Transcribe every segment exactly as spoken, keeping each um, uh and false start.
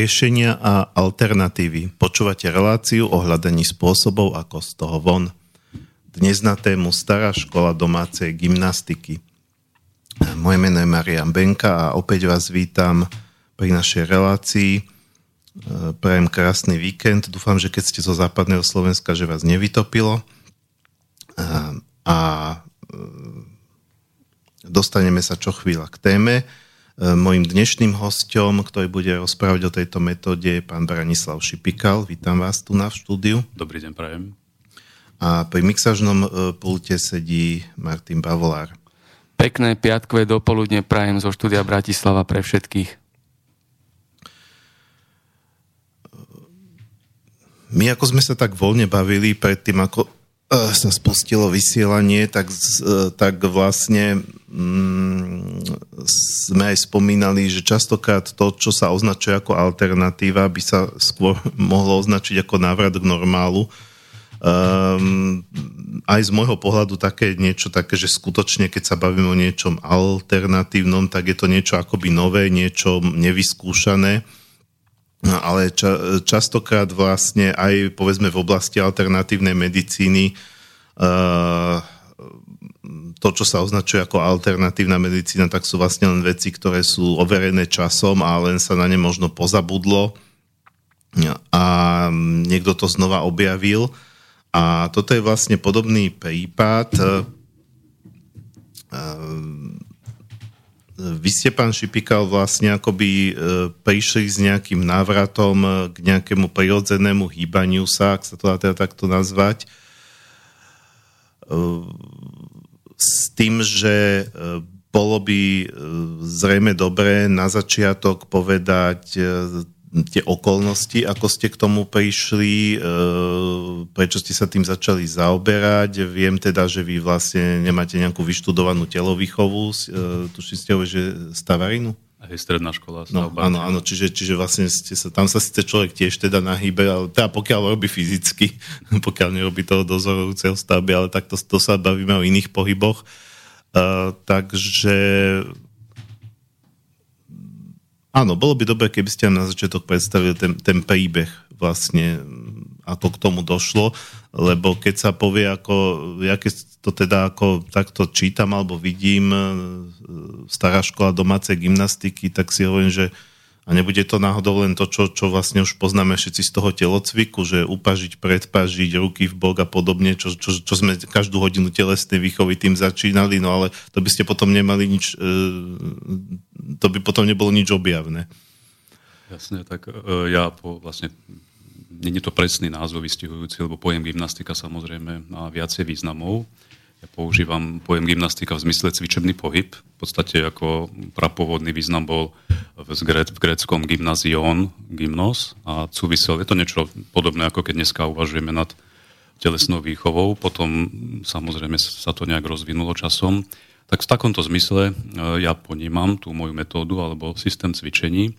Riešenia a alternatívy. Počúvate reláciu o hľadaní spôsobov, ako z toho von. Dnes na tému Stará škola domácej gymnastiky. Moje meno je Marian Benka a opäť vás vítam pri našej relácii. Prajem krásny víkend. Dúfam, že keď ste zo západného Slovenska, že vás nevytopilo. A dostaneme sa čo chvíľa k téme. Mojím dnešným hosťom, ktorý bude rozprávať o tejto metóde, je pán Branislav Šipikal. Vítam vás tu na štúdiu. Dobrý deň, prajem. A pri mixážnom pulte sedí Martin Bavolár. Pekné piatkové dopoludne prajem zo štúdia Bratislava pre všetkých. My, ako sme sa tak voľne bavili predtým, ako sa spustilo vysielanie, tak, tak vlastne mm, sme aj spomínali, že častokrát to, čo sa označuje ako alternatíva, by sa skôr mohlo označiť ako návrat k normálu. Um, aj z môjho pohľadu také niečo také, že skutočne, keď sa bavíme o niečom alternatívnom, tak je to niečo akoby nové, niečo nevyskúšané. No, ale ča, častokrát vlastne aj povedzme v oblasti alternatívnej medicíny uh, to, čo sa označuje ako alternatívna medicína, tak sú vlastne len veci, ktoré sú overené časom a len sa na ne možno pozabudlo a niekto to znova objavil. A toto je vlastne podobný prípad. Uh, Vy ste, pán Šipikal, vlastne akoby prišli s nejakým návratom k nejakému prirodzenému hýbaniu sa, ak sa to dá teda takto nazvať, s tým, že bolo by zrejme dobré na začiatok povedať tie okolnosti, ako ste k tomu prišli, prečo ste sa tým začali zaoberať. Viem teda, že vy vlastne nemáte nejakú vyštudovanú telovýchovu, tuším ste hovorili, že stavarinu? Aj stredná škola. No, áno, áno, čiže, čiže vlastne ste sa, tam sa síce človek tiež teda nahýbe, ale teda pokiaľ robí fyzicky, pokiaľ nerobí toho dozorujúceho stavby, ale takto to sa bavíme o iných pohyboch. Uh, takže... Áno, bolo by dobre, keby ste nám na začiatok predstavili ten, ten príbeh vlastne, ako k tomu došlo, lebo keď sa povie, ako, ja keď to teda ako takto čítam alebo vidím Stará škola domácej gymnastiky, tak si hovorím, že a nebude to náhodou len to, čo, čo vlastne už poznáme všetci z toho telocviku, že upažiť, predpažiť, ruky v bok a podobne, čo, čo, čo sme každú hodinu telesnej výchovy tým začínali, no ale to by ste potom nemali nič, to by potom nebolo nič objavné. Jasne, tak ja po vlastne, nie je to presný názov vystihujúci, lebo pojem gymnastika samozrejme má viacej významov. Ja používam pojem gymnastika v zmysle cvičebný pohyb. V podstate ako prapôvodný význam bol v, grét, v gréckom gymnazion, gymnos a súvisel. Je to niečo podobné, ako keď dneska uvažujeme nad telesnou výchovou. Potom samozrejme sa to nejak rozvinulo časom. Tak v takomto zmysle ja ponímam tú moju metódu alebo systém cvičení.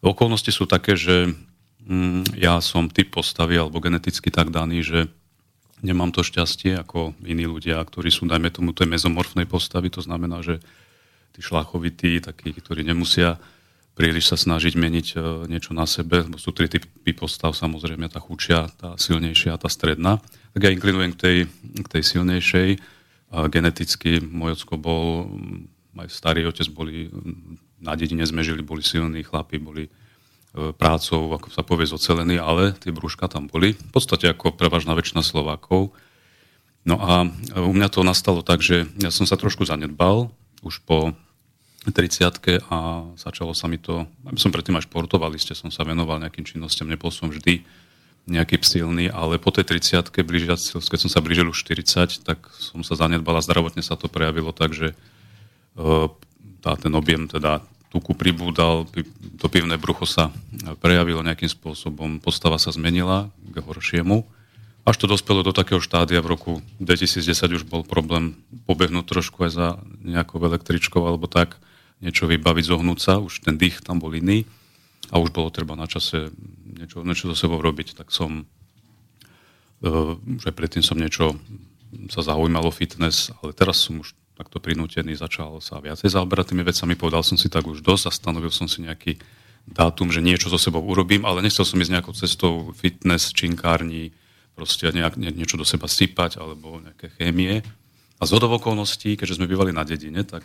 Okolnosti sú také, že hm, ja som typ postavy alebo geneticky tak daný, že nemám to šťastie ako iní ľudia, ktorí sú, dajme tomu, tej mezomorfnej postavy. To znamená, že tí šlachovití, takí, ktorí nemusia príliš sa snažiť meniť niečo na sebe, bo sú tri typy postav, samozrejme, tá chudšia, tá silnejšia, tá stredná. Tak ja inklinujem k tej, k tej silnejšej. A geneticky môj ocko bol, aj starý otec boli, na dedine sme žili, boli silní chlapi, boli prácou, ako sa povie, zocelený, ale tie brúška tam boli. V podstate ako prevažná väčšina Slovákov. No a u mňa to nastalo tak, že ja som sa trošku zanedbal už po tridsiatke a začalo sa mi to... Som predtým aj športoval, iste som sa venoval nejakým činnostiam, nebol som vždy nejaký silný, ale po tej tridsiatke, keď som sa blížil už štyridsať, tak som sa zanedbal a zdravotne sa to prejavilo tak, že tá, ten objem teda... tuku pribúdal, to pivné brucho sa prejavilo nejakým spôsobom, postava sa zmenila k horšiemu. Až to dospelo do takého štádia, v roku dvetisícdesať už bol problém pobehnúť trošku aj za nejakou električkou alebo tak, niečo vybaviť, zohnúť sa, už ten dých tam bol iný a už bolo treba na čase niečo, niečo so sebou robiť. Tak som, že predtým som niečo sa zaujímalo fitness, ale teraz som už takto prinútený, začal sa viacej zaoberať tými vecami, povedal som si tak už dosť a stanovil som si nejaký dátum, že niečo so sebou urobím, ale nechcel som ísť nejakou cestou fitness, činkárni, proste nejak, nie, niečo do seba sypať, alebo nejaké chémie. A zhodou okolností, keďže sme bývali na dedine, tak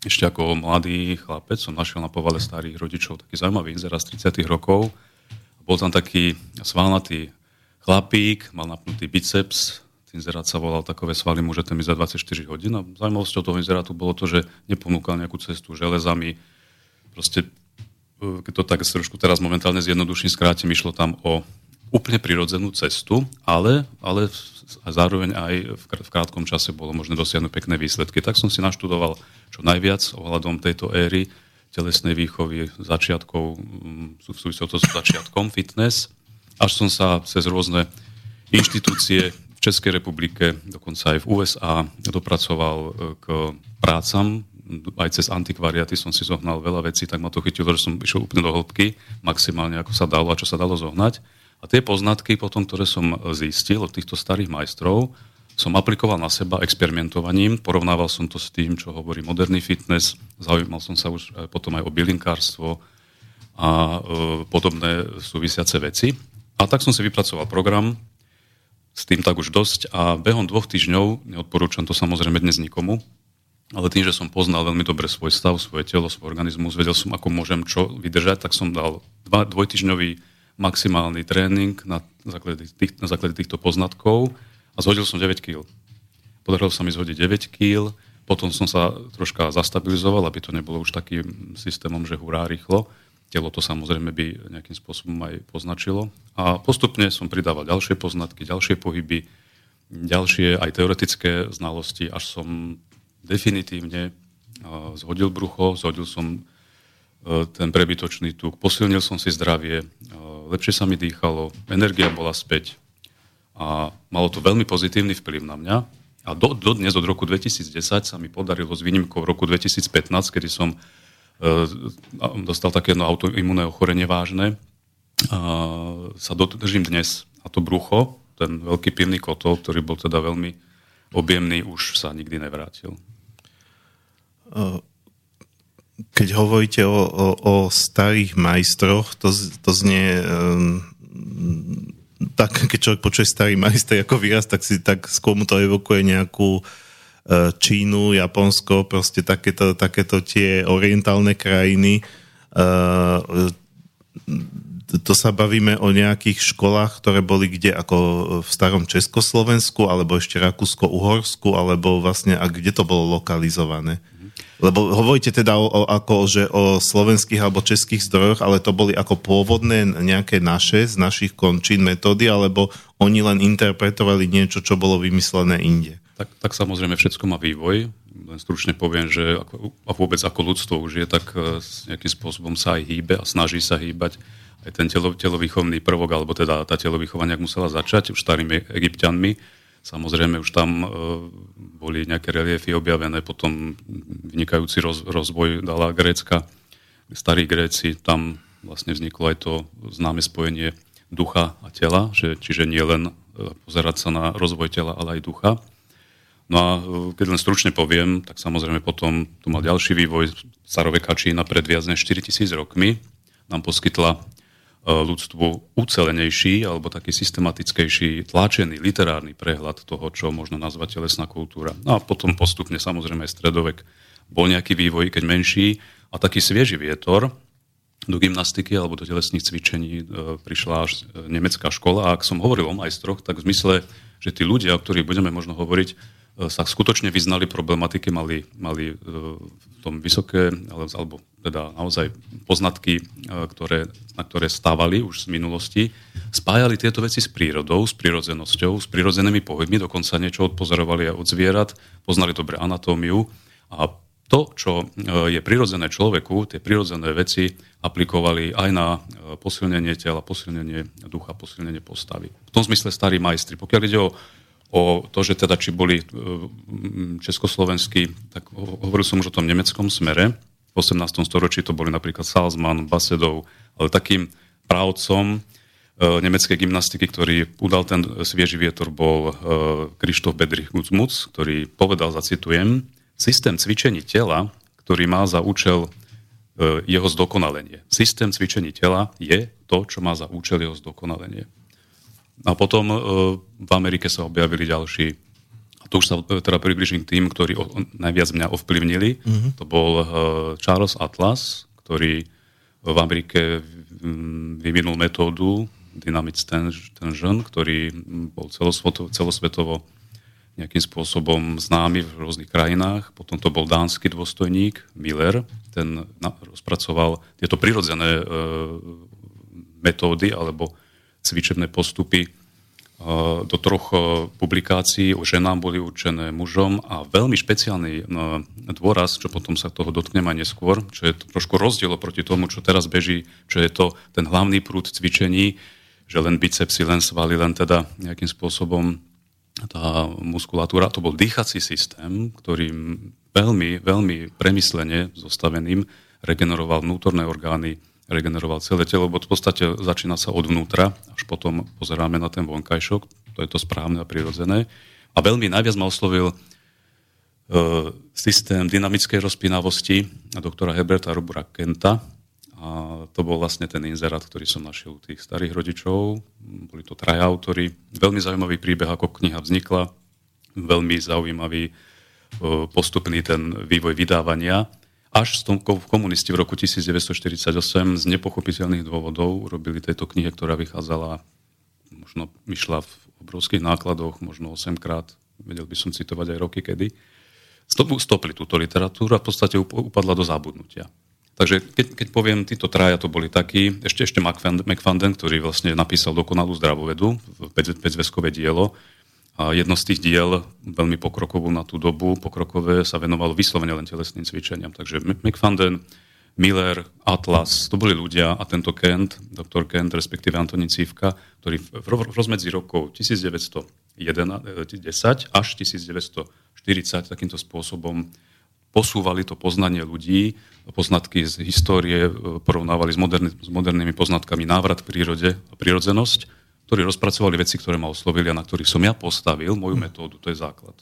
ešte ako mladý chlapec som našiel na povale starých rodičov taký zaujímavý inzerát z tridsiatych rokov. Bol tam taký svalnatý chlapík, mal napnutý biceps. Inzerát sa volal Takové svaly môžete mi za dvadsaťštyri hodín. A zaujímavosťou toho inzerátu bolo to, že neponúkal nejakú cestu železami. Proste, keď to tak trošku teraz momentálne zjednoduším, skrátim, išlo tam o úplne prirodzenú cestu, ale... ale a zároveň aj v krátkom čase bolo možné dosiahnuť pekné výsledky. Tak som si naštudoval čo najviac ohľadom tejto éry telesnej výchovy, začiatkov, súvisel to s začiatkom fitness, až som sa cez rôzne inštitúcie v Českej republike, dokonca aj v U S A, dopracoval k prácam. Aj cez antikvariaty som si zohnal veľa vecí, tak ma to chytilo, že som išiel úplne do hĺbky, maximálne ako sa dalo a čo sa dalo zohnať. A tie poznatky potom, ktoré som zistil od týchto starých majstrov, som aplikoval na seba experimentovaním, porovnával som to s tým, čo hovorí moderný fitness, zaujímal som sa už potom aj o bylinkárstvo a e, podobné súvisiace veci. A tak som si vypracoval program, s tým tak už dosť, a behom dvoch týždňov, neodporúčam to samozrejme dnes nikomu, ale tým, že som poznal veľmi dobre svoj stav, svoje telo, svoj organizmus, vedel som, ako môžem čo vydržať, tak som dal dva, dvojtýždňový maximálny tréning na základe, tých, na základe týchto poznatkov a zhodil som deväť kíl. Podarilo sa mi zhodiť deväť kíl, potom som sa troška zastabilizoval, aby to nebolo už takým systémom, že hurá rýchlo. Telo to samozrejme by nejakým spôsobom aj poznačilo. A postupne som pridával ďalšie poznatky, ďalšie pohyby, ďalšie aj teoretické znalosti, až som definitívne zhodil brucho, zhodil som ten prebytočný tuk, posilnil som si zdravie, lepšie sa mi dýchalo, energia bola späť a malo to veľmi pozitívny vplyv na mňa. A do, do dnes, od roku dvetisícdesať sa mi podarilo, s výnimkou roku dvetisícpätnásť, kedy som e, dostal také jedno autoimunné ochorenie vážne, a sa dodržím dnes. A to brucho, ten veľký pivný kotol, ktorý bol teda veľmi objemný, už sa nikdy nevrátil. Uh. Keď hovoríte o, o, o starých majstroch, to, to znie um, tak, keď človek počuje starý majster ako výraz, tak si tak skôr mu to evokuje nejakú uh, Čínu, Japonsko, proste takéto, takéto tie orientálne krajiny. Uh, to sa bavíme o nejakých školách, ktoré boli kde, ako v starom Československu, alebo ešte Rakúsko-Uhorsku, alebo vlastne, a kde to bolo lokalizované? Lebo hovoríte teda o, o, ako, že o slovenských alebo českých zdrojoch, ale to boli ako pôvodné nejaké naše, z našich končín metódy, alebo oni len interpretovali niečo, čo bolo vymyslené inde? Tak, tak samozrejme všetko má vývoj. Len stručne poviem, že ako, a vôbec ako ľudstvo už je, tak nejakým spôsobom sa aj hýbe a snaží sa hýbať. Aj ten telo, telovýchovný prvok, alebo teda tá telovýchova nejak musela začať už starými Egypťanmi. Samozrejme, už tam e, boli nejaké reliefy objavené, potom vynikajúci roz, rozvoj dala Grécka. Starí Gréci, tam vlastne vzniklo aj to známe spojenie ducha a tela, že, čiže nie len e, pozerať sa na rozvoj tela, ale aj ducha. No a e, keď len stručne poviem, tak samozrejme potom tu mal ďalší vývoj. Staroveká Čína pred viac než štyritisíc rokmi nám poskytla ľudstvu ucelenejší alebo taký systematickejší tlačený literárny prehľad toho, čo možno nazvať telesná kultúra. No a potom postupne samozrejme aj stredovek bol nejaký vývoj, keď menší, a taký svieži vietor do gymnastiky alebo do telesných cvičení e, prišla až nemecká škola. A ak som hovoril o majstroch, tak v zmysle, že tí ľudia, o ktorých budeme možno hovoriť, e, sa skutočne vyznali problematiky, mali, mali e, v tom vysoké, ale, alebo teda naozaj poznatky, ktoré, na ktoré stávali už z minulosti, spájali tieto veci s prírodou, s prírodzenosťou, s prírodzenými pohybmi, dokonca niečo odpozorovali aj od zvierat, poznali dobre anatómiu, a to, čo je prírodzené človeku, tie prírodzené veci aplikovali aj na posilnenie tela, posilnenie ducha, posilnenie postavy. V tom zmysle starí majstri. Pokiaľ ide o o to, že teda či boli československí, tak hovoril som už o tom nemeckom smere. V osemnástom storočí to boli napríklad Salzmann, Bassedow, ale takým právcom e, nemeckej gymnastiky, ktorý udal ten svieži vietor, bol e, Christoph Bedrich-Nutz-Mutz, ktorý povedal, zacitujem: "Systém cvičení tela, ktorý má za účel e, jeho zdokonalenie. Systém cvičení tela je to, čo má za účel jeho zdokonalenie. A potom v Amerike sa objavili ďalší, a to už sa teda približím k tým, ktorí najviac mňa ovplyvnili. Mm-hmm. To bol Charles Atlas, ktorý v Amerike vyvinul metódu Dynamics Tenž, ktorý bol celosvetovo, celosvetovo nejakým spôsobom známy v rôznych krajinách. Potom to bol dánsky dôstojník Miller, ten rozpracoval tieto prirodzené e, metódy alebo cvičebné postupy e, do troch publikácií, o ženám boli určené mužom a veľmi špeciálny e, dôraz, čo potom sa toho dotknem aj neskôr, čo je trošku rozdiel proti tomu, čo teraz beží, čo je to ten hlavný prúd cvičení, že len bicepsy, len svaly, len teda nejakým spôsobom tá muskulatúra, to bol dýchací systém, ktorým veľmi, veľmi premyslene zostaveným regeneroval vnútorné orgány, regeneroval celé telo, lebo v podstate začína sa od vnútra, až potom pozeráme na ten vonkajšok, to je to správne a prirodzené. A veľmi najviac ma oslovil e, systém dynamickej rozpínavosti doktora Herberta Rúra Kenta. A to bol vlastne ten inzerát, ktorý som našiel u tých starých rodičov. Boli to traja autori. Veľmi zaujímavý príbeh, ako kniha vznikla. Veľmi zaujímavý postupný ten vývoj vydávania. Až komunisti v roku devätnásťstoštyridsaťosem z nepochopiteľných dôvodov urobili tejto knihe, ktorá vychádzala, možno vyšla v obrovských nákladoch, možno osemkrát. Vedel by som citovať aj roky, kedy. Stopli túto literatúru a v podstate upadla do zabudnutia. Takže keď, keď poviem, títo traja to boli takí, ešte ešte MacFadden, ktorý vlastne napísal dokonalú zdravovedu, päťzväzkové dielo. A jedno z tých diel, veľmi pokrokovú na tú dobu, pokrokové, sa venovalo vyslovene len telesným cvičeniam. Takže MacFadden, Miller, Atlas, to boli ľudia a tento Kent, doktor Kent, respektíve Antonín Cívka, ktorý v, v rozmedzi rokov devätnásťstodesať až devätnásťstoštyridsať takýmto spôsobom posúvali to poznanie ľudí, poznatky z histórie porovnávali s, moderný, s modernými poznatkami návrat k prírode a prírodzenosť, ktorí rozpracovali veci, ktoré ma oslovili a na ktorých som ja postavil moju metódu, to je základ.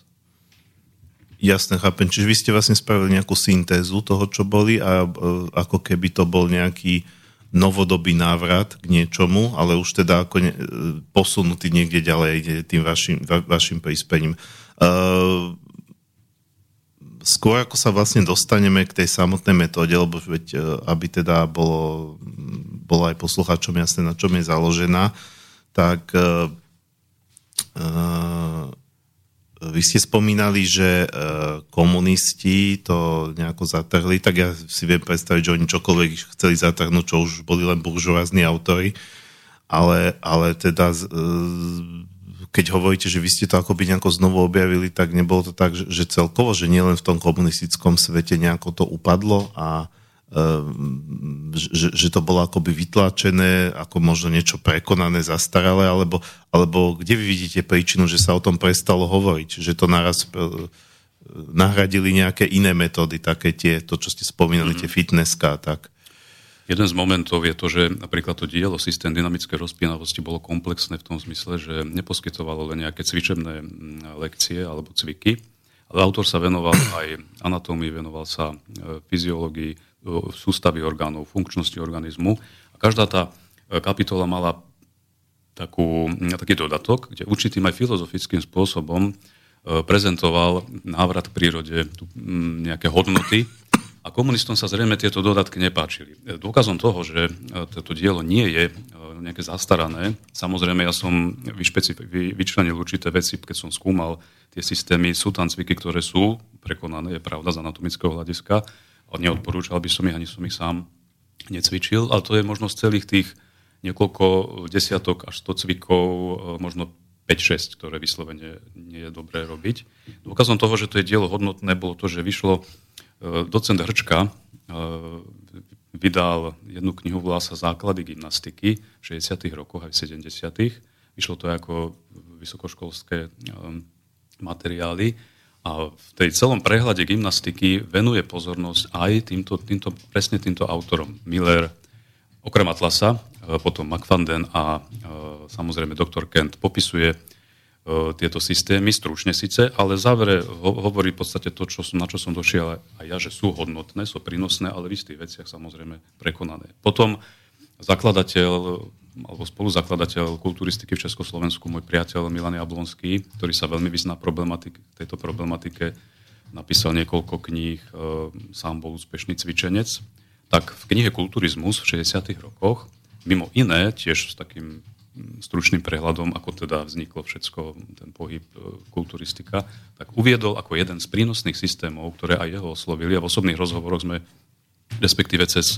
Jasne, chápem. Čiže vy ste vlastne spravili nejakú syntézu toho, čo boli a ako keby to bol nejaký novodobý návrat k niečomu, ale už teda ako ne, posunutý niekde ďalej tým vašim, vašim príspením. Uh, Skôr ako sa vlastne dostaneme k tej samotnej metóde, lebo veď, aby teda bolo, bolo aj poslucháčom jasné, na čom je založená, tak uh, vy ste spomínali, že uh, komunisti to nejako zatrhli, tak ja si viem predstaviť, že oni čokoľvek chceli zatrhnúť, čo už boli len buržoázní autori, ale, ale teda... Uh, keď hovoríte, že vy ste to akoby nejako znovu objavili, tak nebolo to tak, že celkovo, že nielen v tom komunistickom svete nejako to upadlo a um, že, že to bolo akoby vytlačené, ako možno niečo prekonané, zastaralé, alebo, alebo kde vy vidíte príčinu, že sa o tom prestalo hovoriť, že to naraz uh, nahradili nejaké iné metódy, také tie, to, čo ste spomínali, mm-hmm. tie fitnesska, tak... Jeden z momentov je to, že napríklad to dielo systém dynamickej rozpínavosti bolo komplexné v tom zmysle, že neposkytovalo len nejaké cvičebné lekcie alebo cviky, ale autor sa venoval aj anatómii, venoval sa fyziológii, sústavy orgánov, funkčnosti organizmu. A každá tá kapitola mala takú, taký dodatok, kde určitým aj filozofickým spôsobom prezentoval návrat k prírode, nejaké hodnoty. A komunistom sa zrejme tieto dodatky nepáčili. Dôkazom toho, že toto dielo nie je nejaké zastarané, samozrejme ja som vyšpecif- vy- vyčlenil určité veci, keď som skúmal tie systémy, sú tam cviky, ktoré sú prekonané, je pravda, z anatomického hľadiska, ale neodporúčal by som ich, ani som ich sám necvičil, ale to je možno z celých tých niekoľko desiatok až sto cvikov, možno päť šesť, ktoré vyslovene nie je dobré robiť. Dôkazom toho, že to je dielo hodnotné, bolo to, že vyšlo Docent Hrčka vydal jednu knihu, volá sa Základy gymnastiky v šesťdesiatych rokoch aj v sedemdesiatych. Vyšlo to ako vysokoškolské materiály a v tej celom prehľade gymnastiky venuje pozornosť aj týmto, týmto, presne týmto autorom. Miller, okrem Atlasa, potom MacFadden a samozrejme doktor Kent popisuje tieto systémy, stručne síce, ale v závere hovorí v podstate to, čo som, na čo som došiel aj ja, že sú hodnotné, sú prínosné, ale v istých veciach samozrejme prekonané. Potom zakladateľ alebo spoluzakladateľ kulturistiky v Československu, môj priateľ Milan Ablonský, ktorý sa veľmi vyzná problematik- tejto problematike, napísal niekoľko kníh, e, sám bol úspešný cvičenec, tak v knihe Kulturizmus v šesťdesiatych rokoch, mimo iné, tiež s takým stručným prehľadom, ako teda vzniklo všetko, ten pohyb kulturistika, tak uviedol ako jeden z prínosných systémov, ktoré aj jeho oslovili a v osobných rozhovoroch sme, respektíve cez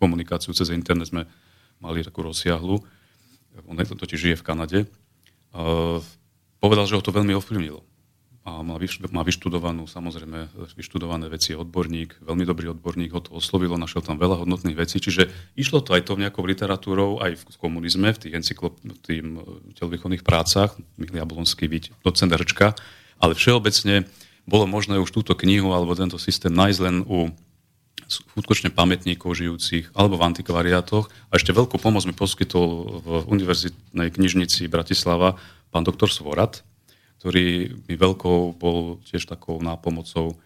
komunikáciu, cez internet sme mali takú rozsiahlu, on totiž žije v Kanade, povedal, že ho to veľmi ovplyvnilo. A má vyštudovanú, samozrejme, vyštudované veci odborník, veľmi dobrý odborník, ho to oslovilo, našiel tam veľa hodnotných vecí, čiže išlo to aj to nejakou literatúrou, aj v komunizme, v tých encyklop, v tých telovýchovných prácach, Michal Jablonský, docent Hrčka, ale všeobecne bolo možné už túto knihu alebo tento systém nájsť len u skutočne pamätníkov žijúcich alebo v antikvariátoch. A ešte veľkú pomoc mi poskytol v univerzitnej knižnici Bratislava pán doktor Svorad, ktorý mi veľkou bol tiež takou nápomocou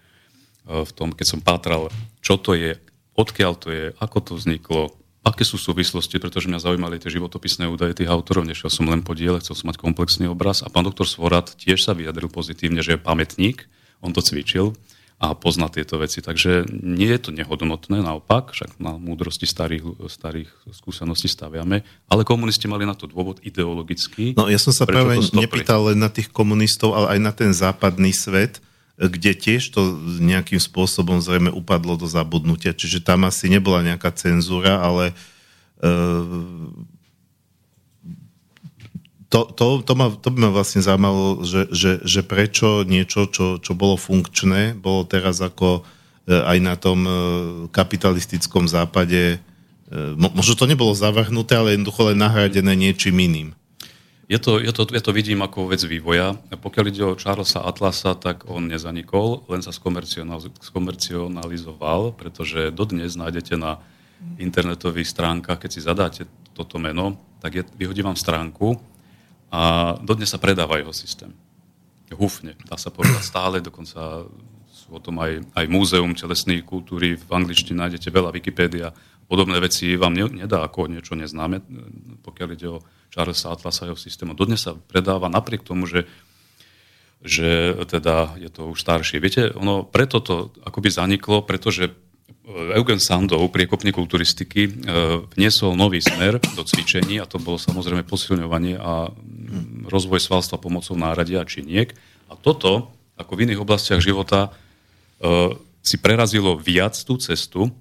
v tom, keď som pátral, čo to je, odkiaľ to je, ako to vzniklo, aké sú súvislosti, pretože mňa zaujímali tie životopisné údaje tých autorov, nešiel som len po diele, chcel som mať komplexný obraz. A pán doktor Svorad tiež sa vyjadril pozitívne, že je pamätník, on to cvičil a pozná tieto veci. Takže nie je to nehodnotné, naopak, však na múdrosti starých, starých skúseností staviame, ale komunisti mali na to dôvod ideologický. No ja som sa práve nepýtal len na tých komunistov, ale aj na ten západný svet, kde tiež to nejakým spôsobom zrejme upadlo do zabudnutia. Čiže tam asi nebola nejaká cenzúra, ale uh, To, to, to, ma, to by ma vlastne zaujímalo, že, že, že prečo niečo, čo, čo bolo funkčné, bolo teraz ako aj na tom kapitalistickom západe, možno to nebolo zavrhnuté, ale jednoducho len nahradené niečím iným. Je to, je to, ja to vidím ako vec vývoja. Pokiaľ ide o Charlesa Atlasa, tak on nezanikol, len sa skomercionalizoval, pretože dodnes nájdete na internetových stránkach, keď si zadáte toto meno, tak je, vyhodí vám stránku, a dodnes sa predáva jeho systém. Húfne, dá sa povedať stále, dokonca sú o tom aj, aj múzeum telesnej kultúry, v angličtine nájdete veľa, Wikipédia, podobné veci vám ne, nedá ako niečo neznáme, pokiaľ ide o Charlesa Atlasa jeho systému. Dodnes sa predáva napriek tomu, že, že teda je to už staršie. Viete, ono preto to akoby zaniklo, pretože Eugen Sandov, priekopník kulturistiky, vniesol nový smer do cvičení a to bolo samozrejme posilňovanie a rozvoj svalstva pomocou náradia a činiek. A toto, ako v iných oblastiach života, si prerazilo viac tú cestu.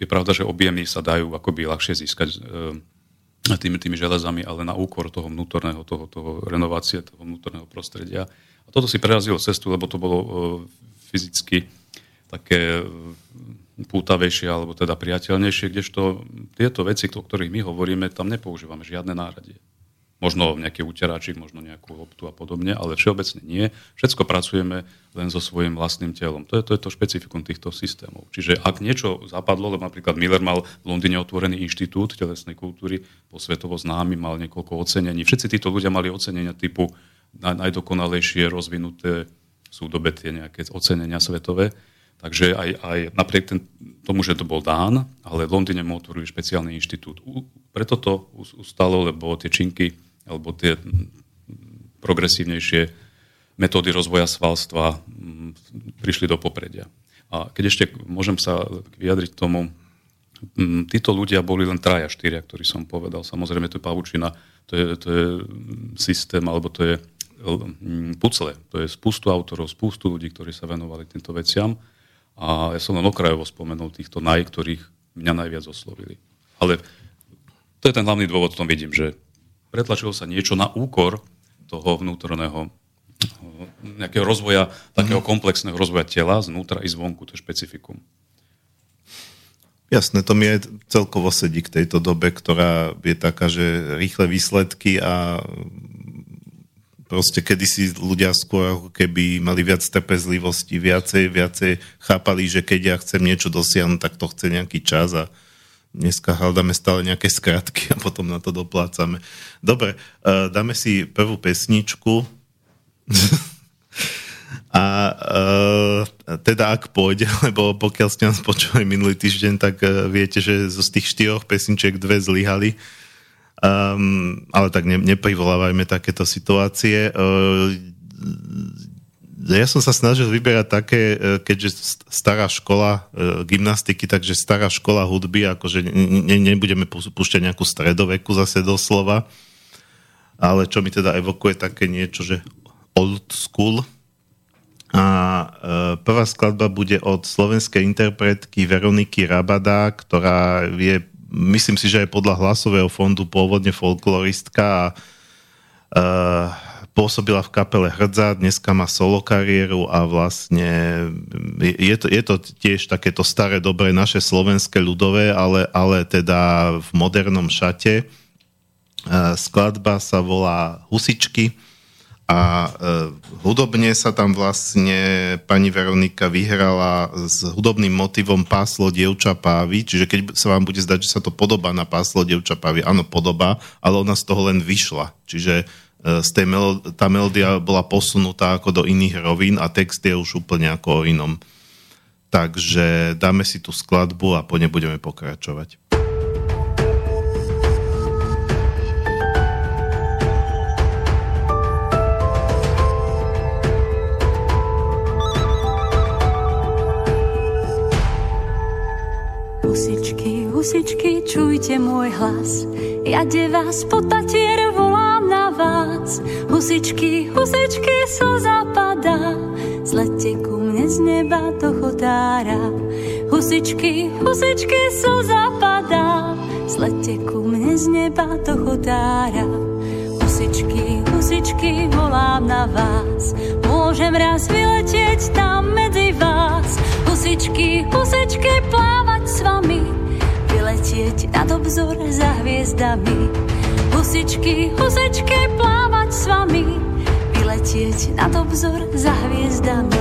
Je pravda, že objemy sa dajú akoby ľahšie získať tými, tými železami, ale na úkor toho vnútorného, toho, toho renovácie, toho vnútorného prostredia. A toto si prerazilo cestu, lebo to bolo fyzicky také pútavejšie alebo teda priateľnejšie, kdežto tieto veci, o ktorých my hovoríme, tam nepoužívame žiadne náradie. Možno nejaký úteráčik, možno nejakú loptu a podobne, ale všeobecne nie. Všetko pracujeme len so svojím vlastným telom. To je to, je to špecifikum týchto systémov. Čiže ak niečo zapadlo, lebo napríklad Miller mal v Londýne otvorený inštitút telesnej kultúry, posvetovo známy, mal niekoľko ocenení. Všetci títo ľudia mali ocenenia typu najdokonalejšie rozvinuté súdobe tie nejaké ocenenia svetové. Takže aj, aj napriek ten, tomu, že to bol Dán, ale v Londýne mu otvorili špeciálny inštitút. U, preto to ustalo, lebo tie činky, alebo tie progresívnejšie metódy rozvoja svalstva m, prišli do popredia. A keď ešte môžem sa vyjadriť tomu, m, títo ľudia boli len traja, štyria, ktorí som povedal. Samozrejme, to je pavučina, to je, to je systém, alebo to je m, pucle. To je spustu autorov, spustu ľudí, ktorí sa venovali týmto veciam. A ja som len okrajovo spomenul týchto naj, ktorých mňa najviac oslovili. Ale to je ten hlavný dôvod, v tom vidím, že pretlačilo sa niečo na úkor toho vnútorného nejakého rozvoja, takého komplexného rozvoja tela znútra i zvonku, to je špecifikum. Jasné, to mi aj celkovo sedí k tejto dobe, ktorá je taká, že rýchle výsledky a proste kedysi ľudia skôr keby mali viac trpezlivosti, viacej, viacej chápali, že keď ja chcem niečo dosiahnuť, tak to chce nejaký čas a Dneska hľadáme stále nejaké skratky a potom na to doplácame. Dobre, dáme si prvú pesničku. A e, teda ak pôjde, lebo pokiaľ ste nás počuli minulý týždeň, tak viete, že z tých štyroch pesničiek dve zlyhali. Um, ale tak ne, neprivolávajme takéto situácie. Uh, ja som sa snažil vyberať také, keďže stará škola gymnastiky, takže stará škola hudby, akože ne, nebudeme púšťať nejakú stredoveku zase doslova, ale čo mi teda evokuje také niečo, že old school. A prvá skladba bude od slovenskej interpretky Veroniky Rabada, ktorá je, myslím si, že aj podľa Hlasového fondu pôvodne folkloristka a uh, pôsobila v kapele Hrdza, dneska má solo kariéru a vlastne je to, je to tiež takéto staré, dobré naše slovenské ľudové, ale, ale teda v modernom šate. Uh, skladba sa volá Husičky. A hudobne sa tam vlastne pani Veronika vyhrala s hudobným motivom Páslo dievča pávy, čiže keď sa vám bude zdať, že sa to podobá na Páslo dievča pávy, áno, podobá, ale ona z toho len vyšla. Čiže z tej melo- tá melódia bola posunutá ako do iných rovín a text je už úplne ako o inom. Takže dáme si tú skladbu a po nej budeme pokračovať. Husičky, husičky, čujte môj hlas, ja de vás potatier volám na vás. Husičky, husičky, slza padá, zlete ku mne z neba do chodára. Husičky, husičky, slza padá, zlete ku mne z neba do chodára. Husičky, husičky, volám na vás, môžem raz vyletieť tam medzi vás. Husičky, husičky, plávať s vami, vyletieť nad obzor za hviezdami. Husičky, husičky, plávať s vami, vyletieť nad obzor za hviezdami.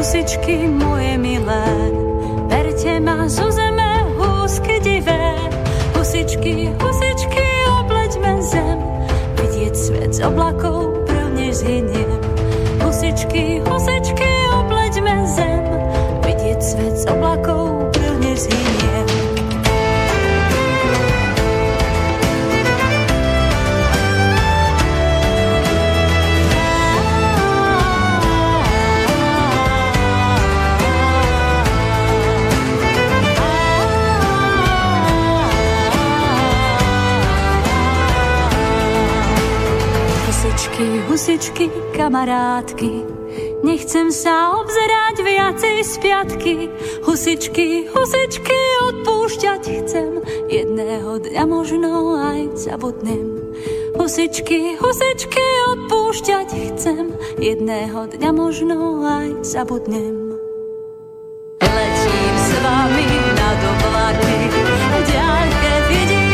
Husičky moje milé, berte ma zo zeme húsky divé. Husičky, husičky, obleďme zem, vidieť svet z oblakov, prvne zhyniem. Husičky, husičky, obleďme zem, vidieť svet z oblakov, prvne zhyniem. Husičky, kamarátky, nechcem sa obzerať viacej spiatky. Husičky, husičky, odpúšťať chcem, jedného dňa možno aj zabudnem. Husičky, husičky, odpúšťať chcem, jedného dňa možno aj zabudnem. Letím s vami nad oblaky, ďalke vidím.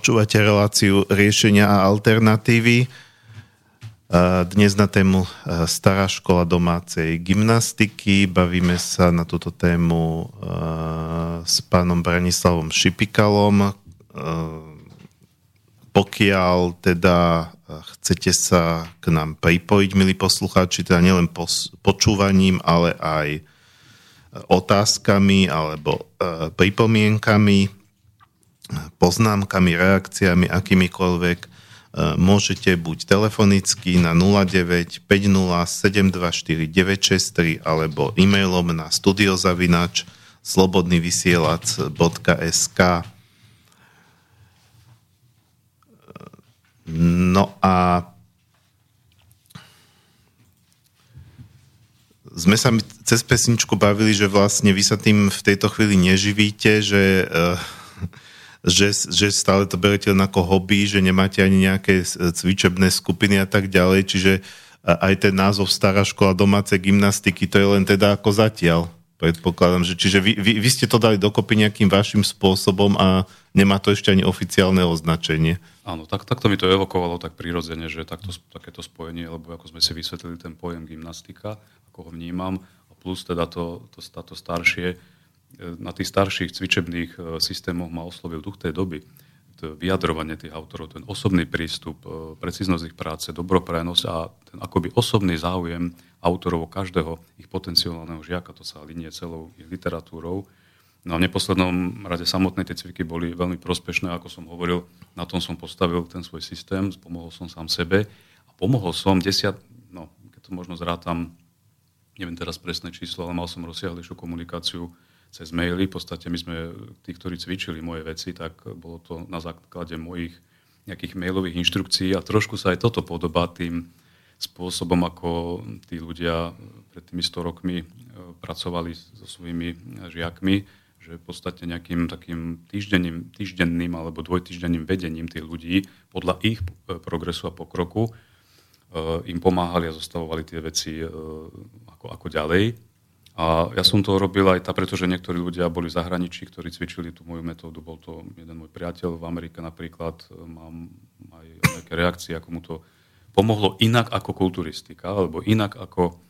Počúvate reláciu Riešenia a alternatívy. Dnes na tému Stará škola domácej gymnastiky. Bavíme sa na túto tému s pánom Branislavom Šipikalom. Pokiaľ teda chcete sa k nám pripojiť, milí poslucháči, teda nielen pos- počúvaním, ale aj otázkami alebo pripomienkami, poznámkami, reakciami, akýmikoľvek, môžete buď telefonicky na nula deväť päť nula sedem dva štyri deväť šesť tri alebo e-mailom na studio zavináč slobodnyvysielac bodka es ká. No a sme sa cez pesničku bavili, že vlastne vy sa tým v tejto chvíli neživíte, že Že, že stále to berete len ako hobby, že nemáte ani nejaké cvičebné skupiny a tak ďalej, čiže aj ten názov Stará škola domácej gymnastiky, to je len teda ako zatiaľ, predpokladám, že čiže vy, vy, vy ste to dali dokopy nejakým vašim spôsobom a nemá to ešte ani oficiálne označenie. Áno, tak, tak to mi to evokovalo tak prirodzene, že takto, takéto spojenie, lebo ako sme si vysvetlili ten pojem gymnastika, ako ho vnímam, a plus teda to, to, to staršie, na tých starších cvičebných systémoch ma oslovil duch tej doby. To vyjadrovanie tých autorov, ten osobný prístup, precíznosť ich práce, dobroprajnosť a ten akoby osobný záujem autorov každého ich potenciálneho žiaka, to sa linie celou ich literatúrou. No a v neposlednom rade samotné tie cviky boli veľmi prospešné, ako som hovoril, na tom som postavil ten svoj systém, pomohol som sám sebe a pomohol som desiat, no keď to možno zrátam, neviem teraz presné číslo, ale mal som rozsiahlejšiu komunikáciu cez maily. V podstate my sme, tí, ktorí cvičili moje veci, tak bolo to na základe mojich nejakých mailových inštrukcií a trošku sa aj toto podobá tým spôsobom, ako tí ľudia pred tými sto rokmi pracovali so svojimi žiakmi, že v podstate nejakým takým týždenným, týždenným alebo dvojtýždenným vedením tých ľudí podľa ich progresu a pokroku im pomáhali a zostavovali tie veci ako, ako ďalej. A ja som to robil aj tá, pretože niektorí ľudia boli v zahraničí, ktorí cvičili tú moju metódu. Bol to jeden môj priateľ v Amerike napríklad. Mám aj nejaké reakcie, ako mu to pomohlo inak ako kulturistika, alebo inak ako,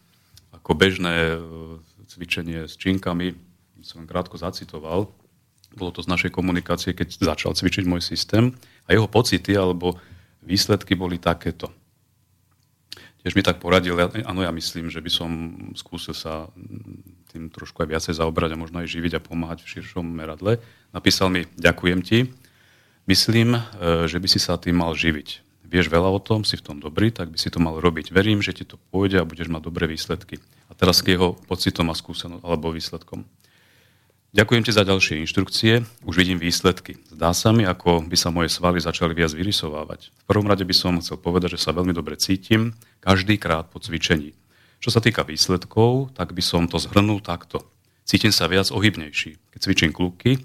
ako bežné cvičenie s činkami. Som krátko zacitoval. Bolo to z našej komunikácie, keď začal cvičiť môj systém. A jeho pocity alebo výsledky boli takéto. Tiež mi tak poradil, áno, ja myslím, že by som skúsil sa tým trošku aj viacej zaobrať a možno aj živiť a pomáhať v širšom meradle. Napísal mi, ďakujem ti, myslím, že by si sa tým mal živiť. Vieš veľa o tom, si v tom dobrý, tak by si to mal robiť. Verím, že ti to pôjde a budeš mať dobré výsledky. A teraz k jeho pocitom a skúsenosť, alebo výsledkom. Ďakujem ti za ďalšie inštrukcie, už vidím výsledky. Zdá sa mi, ako by sa moje svaly začali viac vyrysovávať. V prvom rade by som chcel povedať, že sa veľmi dobre cítim, každý krát po cvičení. Čo sa týka výsledkov, tak by som to zhrnul takto. Cítim sa viac ohybnejší. Keď cvičím kľúky,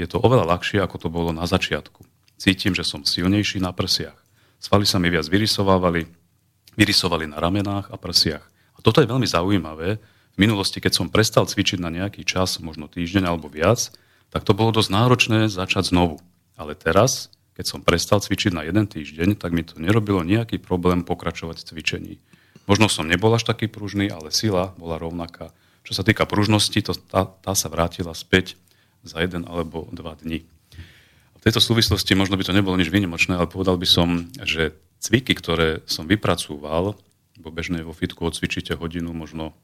je to oveľa ľahšie, ako to bolo na začiatku. Cítim, že som silnejší na prsiach. Svaly sa mi viac vyrysovávali, vyrysovali na ramenách a prsiach. A toto je veľmi zaujímavé. V minulosti, keď som prestal cvičiť na nejaký čas, možno týždeň alebo viac, tak to bolo dosť náročné začať znovu. Ale teraz, keď som prestal cvičiť na jeden týždeň, tak mi to nerobilo nejaký problém pokračovať v cvičení. Možno som nebol až taký pružný, ale sila bola rovnaká. Čo sa týka pružnosti, to, tá, tá sa vrátila späť za jeden alebo dva dni. V tejto súvislosti možno by to nebolo nič výnimočné, ale povedal by som, že cviky, ktoré som vypracúval, bo bežne vo fitku odcvičíte hodinu, možno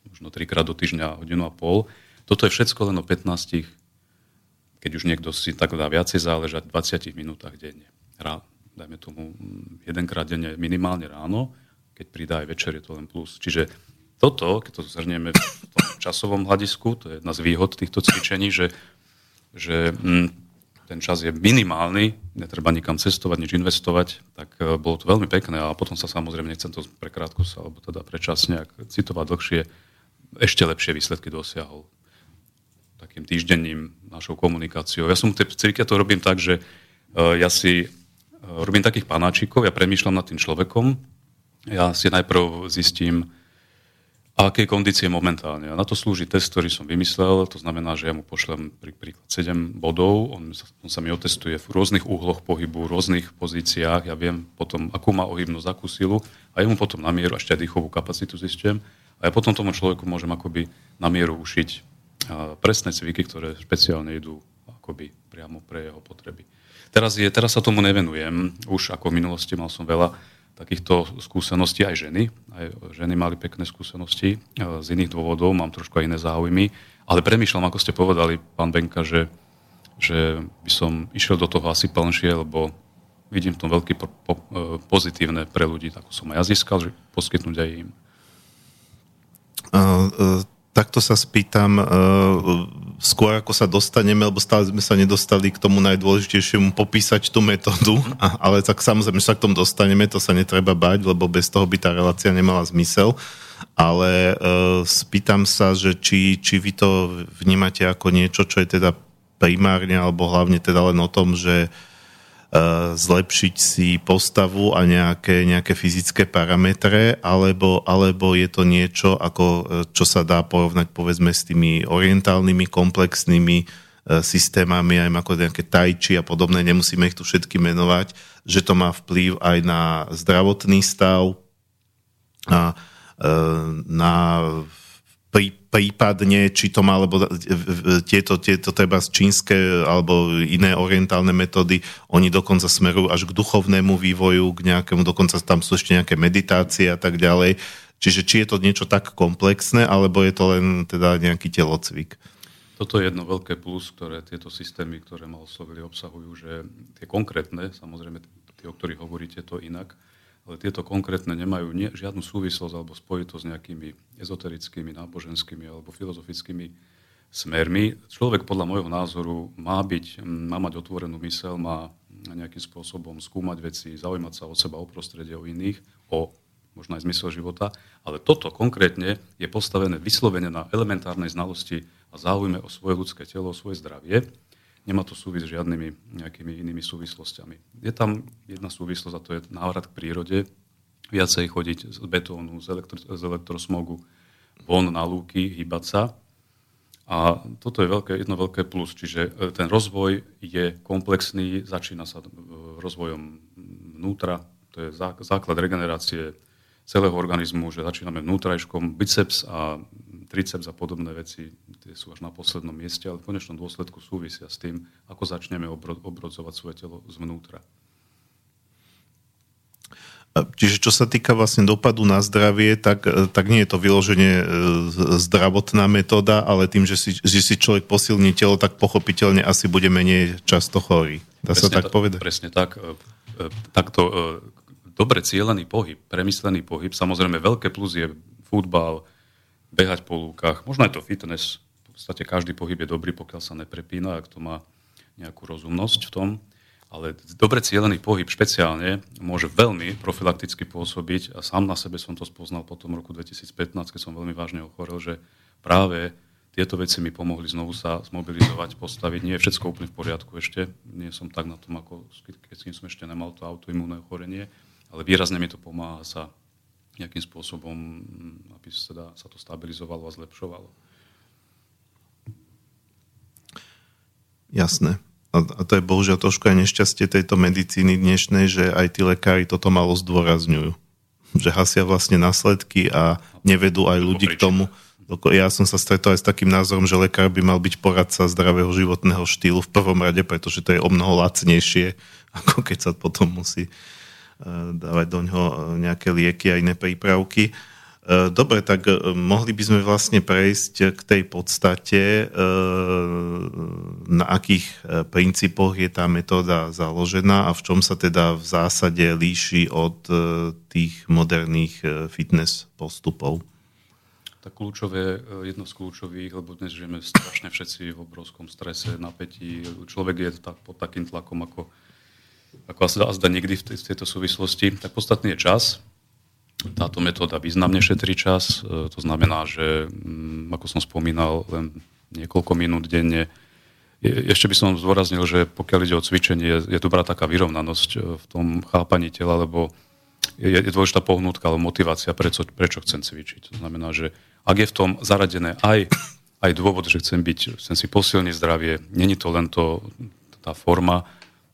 možno trikrát do týždňa, hodinu a pol. Toto je všetko len o pätnástich, keď už niekto si tak dá viacej záležať, dvadsiatich minútach denne. Rá, dajme tomu jedenkrát denne minimálne ráno, keď pridá aj večer, je to len plus. Čiže toto, keď to zhrnieme v tom časovom hľadisku, to je jedna z výhod týchto cvičení, že, že m, ten čas je minimálny, netreba nikam cestovať, nič investovať, tak uh, bolo to veľmi pekné a potom sa samozrejme, nechcem to prekrátko sa, alebo teda prečasne, ak citovať dlhšie, ešte lepšie výsledky dosiahol takým týždenným našou komunikáciou. Ja som v tej cirke to robím tak, že ja si robím takých panáčikov, ja premýšľam nad tým človekom, ja si najprv zistím, a aké kondície momentálne. A na to slúži test, ktorý som vymyslel. To znamená, že ja mu pošlem príklad sedem bodov, on sa, on sa mi otestuje v rôznych úhloch pohybu, rôznych pozíciách, ja viem potom, akú má ohybnosť, akú silu a ja mu potom na mieru, ešte aj dýchovú kapacitu zistím a ja potom tomu človeku môžem akoby na mieru ušiť presné cviky, ktoré špeciálne idú akoby priamo pre jeho potreby. Teraz, je, teraz sa tomu nevenujem, už ako v minulosti mal som veľa takýchto skúseností aj ženy. Aj ženy mali pekné skúsenosti z iných dôvodov, mám trošku aj iné záujmy. Ale premýšľam, ako ste povedali, pán Benka, že, že by som išiel do toho asi plnšie, lebo vidím v tom veľké po, po, pozitívne pre ľudí, tak som aj ja získal, že poskytnúť aj im. Uh, uh... Takto sa spýtam, skôr ako sa dostaneme, lebo stále sme sa nedostali k tomu najdôležitejšiemu, popísať tú metódu, ale tak samozrejme, že sa k tomu dostaneme, to sa netreba báť, lebo bez toho by tá relácia nemala zmysel, ale spýtam sa, že či, či vy to vnímate ako niečo, čo je teda primárne, alebo hlavne teda len o tom, že zlepšiť si postavu a nejaké, nejaké fyzické parametre, alebo, alebo je to niečo, ako, čo sa dá porovnať povedzme s tými orientálnymi, komplexnými systémami, aj ako nejaké tai chi a podobné, nemusíme ich tu všetky menovať, že to má vplyv aj na zdravotný stav, na, na prí, prípadne, či to má, alebo tieto, tieto treba z čínske alebo iné orientálne metódy, oni dokonca smerujú až k duchovnému vývoju, k nejakému, dokonca tam sú ešte nejaké meditácie a tak ďalej. Čiže či je to niečo tak komplexné, alebo je to len teda nejaký telocvik? Toto je jedno veľké plus, ktoré tieto systémy, ktoré ma oslovili, obsahujú, že tie konkrétne, samozrejme tie, o ktorých hovoríte, to inak, ale tieto konkrétne nemajú nie, žiadnu súvislosť alebo spojitosť s nejakými ezoterickými, náboženskými alebo filozofickými smermi. Človek podľa môjho názoru má byť, má mať otvorenú myseľ, má nejakým spôsobom skúmať veci, zaujímať sa o seba, o prostredie, o iných, o možno aj zmysel života, ale toto konkrétne je postavené vyslovene na elementárnej znalosti a záujme o svoje ľudské telo, o svoje zdravie. Nemá to súvisť s žiadnymi nejakými inými súvislostiami. Je tam jedna súvislosť a to je návrat k prírode. Viacej chodiť z betónu, z, elektro, z elektrosmogu, von na lúky, hýbať sa. A toto je veľké, jedno veľké plus. Čiže ten rozvoj je komplexný, začína sa rozvojom vnútra. To je základ regenerácie celého organizmu, že začíname vnútrajškom, biceps a triceps a podobné veci, tie sú až na poslednom mieste, ale v konečnom dôsledku súvisia s tým, ako začneme obro- obrodzovať svoje telo zvnútra. Čiže čo sa týka vlastne dopadu na zdravie, tak, tak nie je to vyloženie zdravotná metóda, ale tým, že si, že si človek posilní telo, tak pochopiteľne asi bude menej často chorý. Dá presne sa tak ta, povedať? Presne tak. Takto dobre cielený pohyb, premyslený pohyb, samozrejme veľké plus je futbal, behať po lúkach, možno aj to fitness, v podstate každý pohyb je dobrý, pokiaľ sa neprepína, ak to má nejakú rozumnosť v tom, ale dobre cielený pohyb špeciálne môže veľmi profilakticky pôsobiť a sám na sebe som to spoznal po tom roku dvetisíc pätnásť, keď som veľmi vážne ochorel, že práve tieto veci mi pomohli znovu sa zmobilizovať, postaviť, nie je všetko úplne v poriadku ešte, nie som tak na tom, ako keď som ešte nemal to autoimúnne ochorenie, ale výrazne mi to pomáha sa nejakým spôsobom, aby sa, dá, sa to stabilizovalo a zlepšovalo. Jasné. A to je bohužiaľ trošku aj nešťastie tejto medicíny dnešnej, že aj tí lekári toto málo zdôrazňujú. Že hasia vlastne následky a nevedú aj ľudí k tomu. Ja som sa stretol aj s takým názorom, že lekár by mal byť poradca zdravého životného štýlu v prvom rade, pretože to je o mnoho lacnejšie, ako keď sa potom musí dávať do ňoho nejaké lieky a iné prípravky. Dobre, tak mohli by sme vlastne prejsť k tej podstate, na akých princípoch je tá metóda založená a v čom sa teda v zásade líši od tých moderných fitness postupov. Tak kľúčové, jedno z kľúčových, lebo dnes žijeme strašne všetci v obrovskom strese, napätí. Človek je pod takým tlakom, ako ako sa zdá niekdy v tejto súvislosti, tak podstatný je čas. Táto metóda významne šetrí čas. To znamená, že, ako som spomínal, len niekoľko minút denne. Ešte by som zdôraznil, že pokiaľ ide o cvičenie, je dobrá taká vyrovnanosť v tom chápaní tela, lebo je, je dôležitá pohnutka alebo motivácia, prečo, prečo chcem cvičiť. To znamená, že ak je v tom zaradené aj, aj dôvod, že chcem byť, chcem si posilniť zdravie, není to len to, tá forma,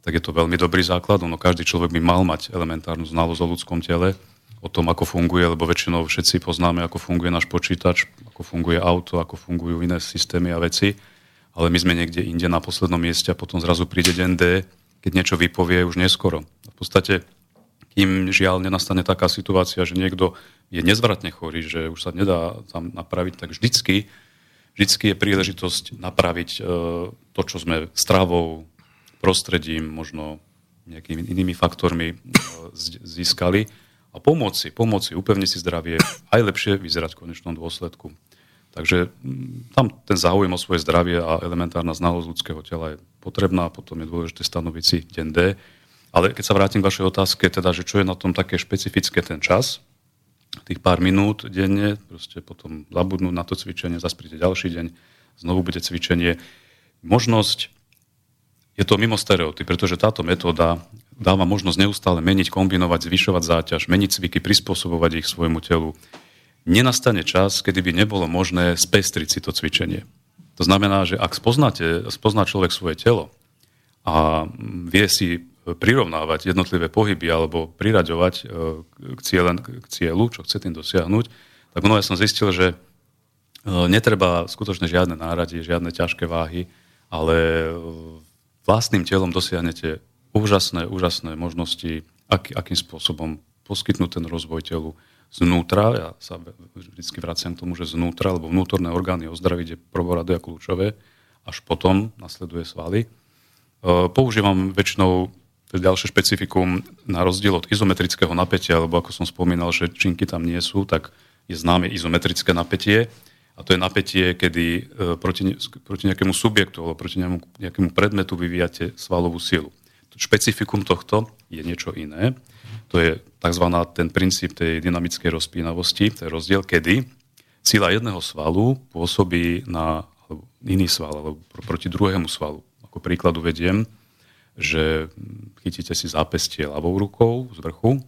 tak je to veľmi dobrý základ. No každý človek by mal mať elementárnu znalosť o ľudskom tele, o tom, ako funguje, lebo väčšinou všetci poznáme, ako funguje náš počítač, ako funguje auto, ako fungujú iné systémy a veci, ale my sme niekde inde na poslednom mieste a potom zrazu príde deň D, keď niečo vypovie už neskoro. V podstate, kým žiaľ nenastane taká situácia, že niekto je nezvratne chorý, že už sa nedá tam napraviť, tak vždycky, vždycky je príležitosť napraviť to, čo sme stravou, prostredím, možno nejakými inými faktormi získali a pomôcť si, pomôcť si, upevniť si zdravie, aj lepšie vyzerať v konečnom dôsledku. Takže tam ten záujem o svoje zdravie a elementárna znalosť ľudského tela je potrebná, potom je dôležité stanoviť si deň D. Ale keď sa vrátim k vašej otázke, teda, že čo je na tom také špecifické ten čas, tých pár minút denne, proste potom zabudnú na to cvičenie, zase príde ďalší deň, znovu bude cvičenie. Možnosť, je to mimo stereotyp, pretože táto metóda dáva možnosť neustále meniť, kombinovať, zvyšovať záťaž, meniť cviky, prispôsobovať ich svojmu telu. Nenastane čas, kedy by nebolo možné spestriť si to cvičenie. To znamená, že ak spoznáte, spozná človek svoje telo a vie si prirovnávať jednotlivé pohyby alebo priraďovať k, cieľen, k cieľu, čo chce tým dosiahnuť, tak no ja som zistil, že netreba skutočne žiadne náradie, žiadne ťažké váhy, ale vlastným telom dosiahnete úžasné, úžasné možnosti, ak, akým spôsobom poskytnúť ten rozvoj telu znútra, ja sa vždycky vraciam k tomu, že znútra, lebo vnútorné orgány ozdraviť je prvoradé a kľúčové, až potom nasleduje svaly. Používam väčšinou ďalšie špecifikum na rozdiel od izometrického napätia, lebo ako som spomínal, že činky tam nie sú, tak je známe izometrické napätie a to je napätie, kedy proti, proti nejakému subjektu alebo proti nejakému predmetu vyvíjate svalovú silu. Špecifikum tohto je niečo iné. To je takzvaná ten princíp tej dynamickej rozpínavosti, to je rozdiel, kedy sila jedného svalu pôsobí na iný sval alebo proti druhému svalu. Ako príklad uvediem, že chytíte si zápestie ľavou rukou z vrchu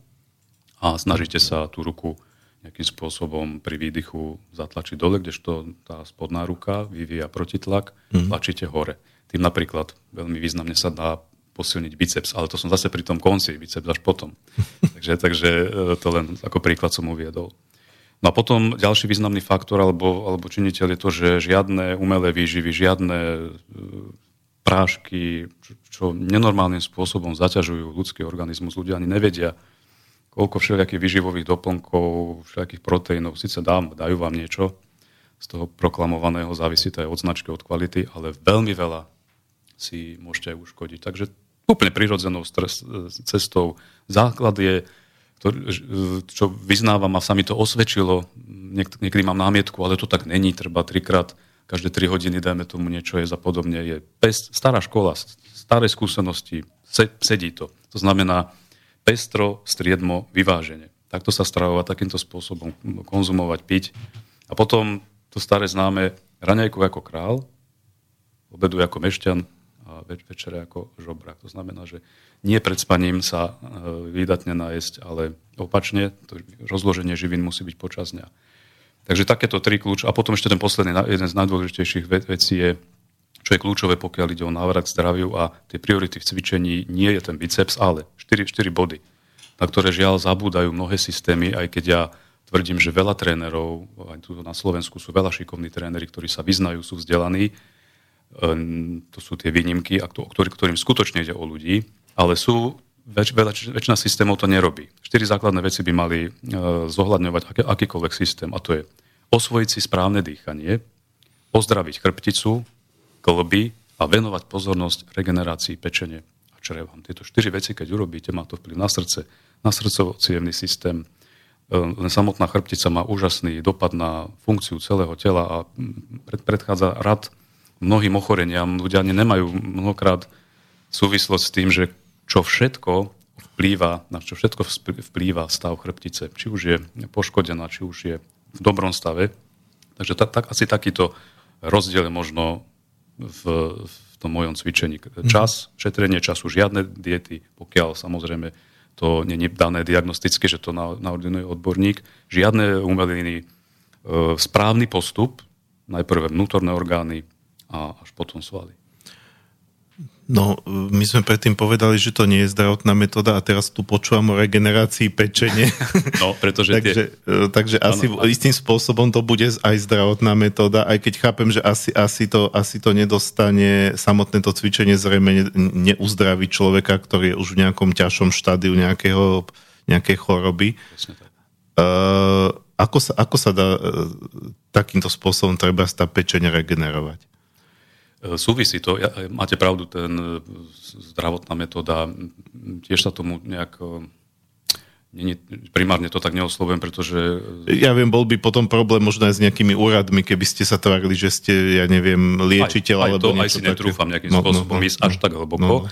a snažíte sa tú ruku nejakým spôsobom pri výdychu zatlačiť dole, kdežto tá spodná ruka vyvíja protitlak, mm-hmm. tlačíte hore. Tým napríklad veľmi významne sa dá posilniť biceps, ale to som zase pri tom konci, biceps až potom. takže, takže to len ako príklad som uviedol. No a potom ďalší významný faktor alebo, alebo činiteľ je to, že žiadne umelé výživy, žiadne prášky, čo, čo nenormálnym spôsobom zaťažujú ľudský organizmus, ľudia ani nevedia, koľko všelijakých výživových doplnkov, všelijakých proteínov, síce dám, dajú vám niečo, z toho proklamovaného závisí to aj od značky, od kvality, ale veľmi veľa si môžete aj uškodiť. Takže úplne prirodzenou stres, cestou. Základ je, to, čo vyznávam a sa mi to osvedčilo, Niek- niekedy mám námietku, ale to tak není, treba trikrát, každé tri hodiny dajme tomu niečo je za podobne. Je pest, stará škola, staré skúsenosti, se, sedí to. To znamená pestro, striedmo, vyváženie. Takto sa stravovať, takýmto spôsobom konzumovať, piť. A potom to staré známe raňajku ako král, obedu ako mešťan, a večera ako žobrák. To znamená, že nie pred spaním sa výdatne nájsť, ale opačne, to rozloženie živín musí byť počas dňa. Takže takéto tri kľúč. A potom ešte ten posledný, jeden z najdôležitejších vecí je, čo je kľúčové, pokiaľ ide o návrat k zdraviu a tie priority v cvičení nie je ten biceps, ale štyri, štyri body, na ktoré žiaľ zabúdajú mnohé systémy, aj keď ja tvrdím, že veľa trénerov, aj tu na Slovensku sú veľa šikovní tréneri, ktorí sa vyznajú, sú vzdelaní, to sú tie výnimky, ktorým skutočne ide o ľudí, ale sú, väč, väč, väčšina systémov to nerobí. Štyri základné veci by mali zohľadňovať aký, akýkoľvek systém, a to je osvojiť si správne dýchanie, pozdraviť chrbticu, klby a venovať pozornosť regenerácii pečene a črevám. Tieto štyri veci, keď urobíte, má to vplyv na srdce, na srdcovo-cievny systém. Len samotná chrbtica má úžasný dopad na funkciu celého tela a pred, predchádza rad mnohým ochoreniam. Ľudia nemajú mnohokrát súvislosť s tým, že čo všetko vplýva, na čo všetko vplýva stav chrbtice. Či už je poškodená, či už je v dobrom stave. Takže tak, tak, asi takýto rozdiel je možno v, v tom mojom cvičení. Čas, šetrenie času, žiadne diety, pokiaľ samozrejme to nie je dané diagnosticky, že to naordinuje odborník. Žiadne umeliny, správny postup, najprv vnútorné orgány a až potom svaly. No, my sme predtým povedali, že to nie je zdravotná metóda a teraz tu počúvam o regenerácii pečene. No, pretože takže, tie... takže ano, asi ano. Istým spôsobom to bude aj zdravotná metóda, aj keď chápem, že asi, asi, to, asi to nedostane, samotné to cvičenie zrejme ne, neuzdraví človeka, ktorý je už v nejakom ťažšom štádiu nejakého, nejakej choroby. Uh, ako, sa, ako sa dá uh, takýmto spôsobom treba tá pečeň regenerovať? Súvisí to, máte pravdu, ten zdravotná metóda, tiež sa tomu nejak, nie, primárne to tak neoslovujem, pretože... Ja viem, bol by potom problém možno aj s nejakými úradmi, keby ste sa tvárili, že ste, ja neviem, liečiteľ, aj, aj alebo to, niečo také. Aj si také... netrúfam nejakým no, spôsobom no, no, ísť no, až tak hlboko, no, no.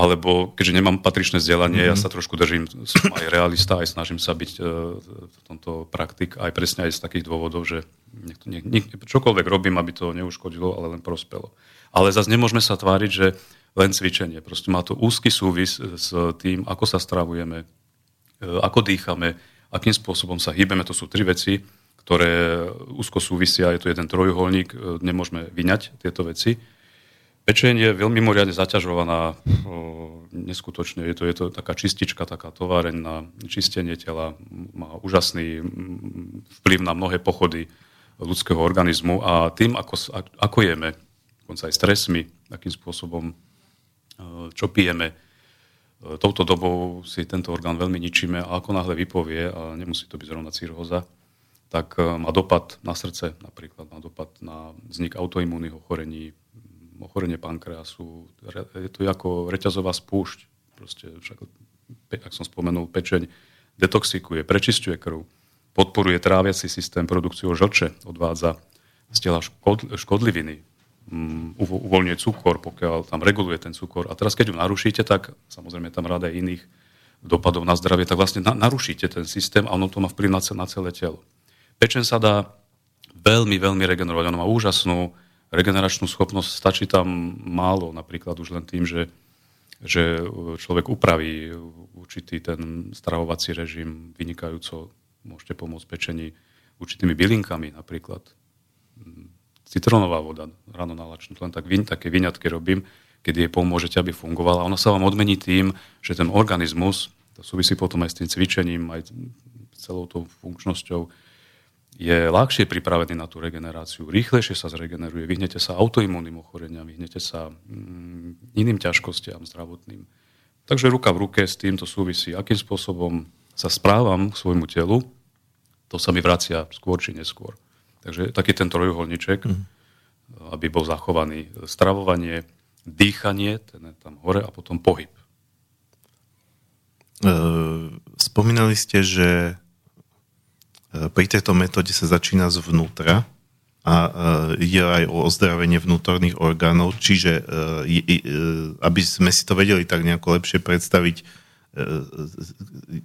Alebo keďže nemám patričné vzdelanie, mm-hmm. ja sa trošku držím, som aj realista, aj snažím sa byť v tomto praktik, aj presne aj z takých dôvodov, že Niekto, niek, niek, čokoľvek robím, aby to neuškodilo, ale len prospelo. Ale zase nemôžeme sa tváriť, že len cvičenie. Proste má to úzky súvis s tým, ako sa stravujeme, ako dýchame, akým spôsobom sa hýbeme. To sú tri veci, ktoré úzko súvisia. Je to jeden trojuholník, nemôžeme vyňať tieto veci. Pečenie je veľmi mimoriadne zaťažovaná, neskutočne. Je to, je to taká čistička, taká továreň na čistenie tela. Má úžasný vplyv na mnohé pochody ľudského organizmu a tým, ako, ako jeme, dokonca aj stresmi, akým spôsobom, čo pijeme, touto dobou si tento orgán veľmi ničíme a ako náhle vypovie, a nemusí to byť zrovna cirhóza, tak má dopad na srdce napríklad, má dopad na vznik autoimúnnych ochorení, ochorenie pankreasu, je to ako reťazová spúšť, proste však, ak som spomenul, pečeň detoxikuje, prečisťuje krv, podporuje tráviaci systém, produkciu žlče, odvádza z tela škod, škodliviny, um, uvoľňuje cukor, pokiaľ tam reguluje ten cukor. A teraz, keď ju narušíte, tak samozrejme tam rada aj iných dopadov na zdravie, tak vlastne na, narušíte ten systém a ono to má vplyv na, na celé telo. Pečen sa dá veľmi, veľmi regenerovať. Ono má úžasnú regeneračnú schopnosť. Stačí tam málo, napríklad už len tým, že že človek upraví určitý ten stravovací režim vynikajúco. Môžete pomôcť pečení určitými bylinkami, napríklad citronová voda, ráno na lačno, len tak, také vyňatky robím, keď jej pomôžete, aby fungovala. Ona sa vám odmení tým, že ten organizmus, to súvisí potom aj s tým cvičením, aj celou tou funkčnosťou, je ľahšie pripravený na tú regeneráciu, rýchlejšie sa zregeneruje, vyhnete sa autoimúnnym ochoreniam, vyhnete sa iným ťažkostiam zdravotným. Takže ruka v ruke s týmto súvisí, akým spôsobom sa správam k svojmu telu, to sa mi vracia skôr či neskôr. Takže taký ten trojuholníček, mm. aby bol zachovaný stravovanie, dýchanie, ten je tam hore, a potom pohyb. E, spomínali ste, že pri tejto metóde sa začína zvnútra a ide aj o ozdravenie vnútorných orgánov, čiže e, e, aby sme si to vedeli tak nejako lepšie predstaviť,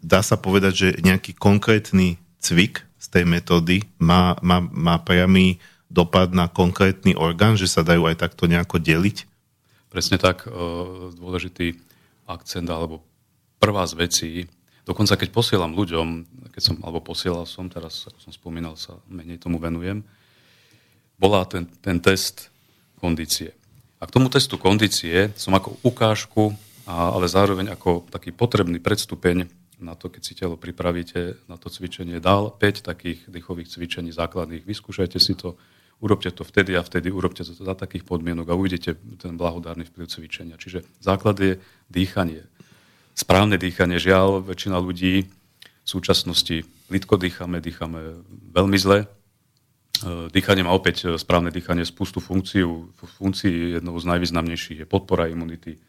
dá sa povedať, že nejaký konkrétny cvik z tej metódy má, má, má priamy dopad na konkrétny orgán, že sa dajú aj takto nejako deliť? Presne tak, dôležitý akcent, alebo prvá z vecí, dokonca keď posielam ľuďom, keď som, alebo posielal som, teraz ako som spomínal, sa menej tomu venujem, bola ten, ten test kondície. A k tomu testu kondície som ako ukážku, ale zároveň ako taký potrebný predstupeň na to, keď si telo pripravíte na to cvičenie, dal päť takých dýchových cvičení základných. Vyskúšajte si to, urobte to vtedy a vtedy, urobte to za takých podmienok a uvidíte ten blahodárny vplyv cvičenia. Čiže základ je dýchanie. Správne dýchanie. Žiaľ, väčšina ľudí v súčasnosti plitko dýchame, dýchame veľmi zle. Dýchanie má opäť správne dýchanie spustu funkciu. Funkcií jednou z najvýznamnejších je podpora imunity.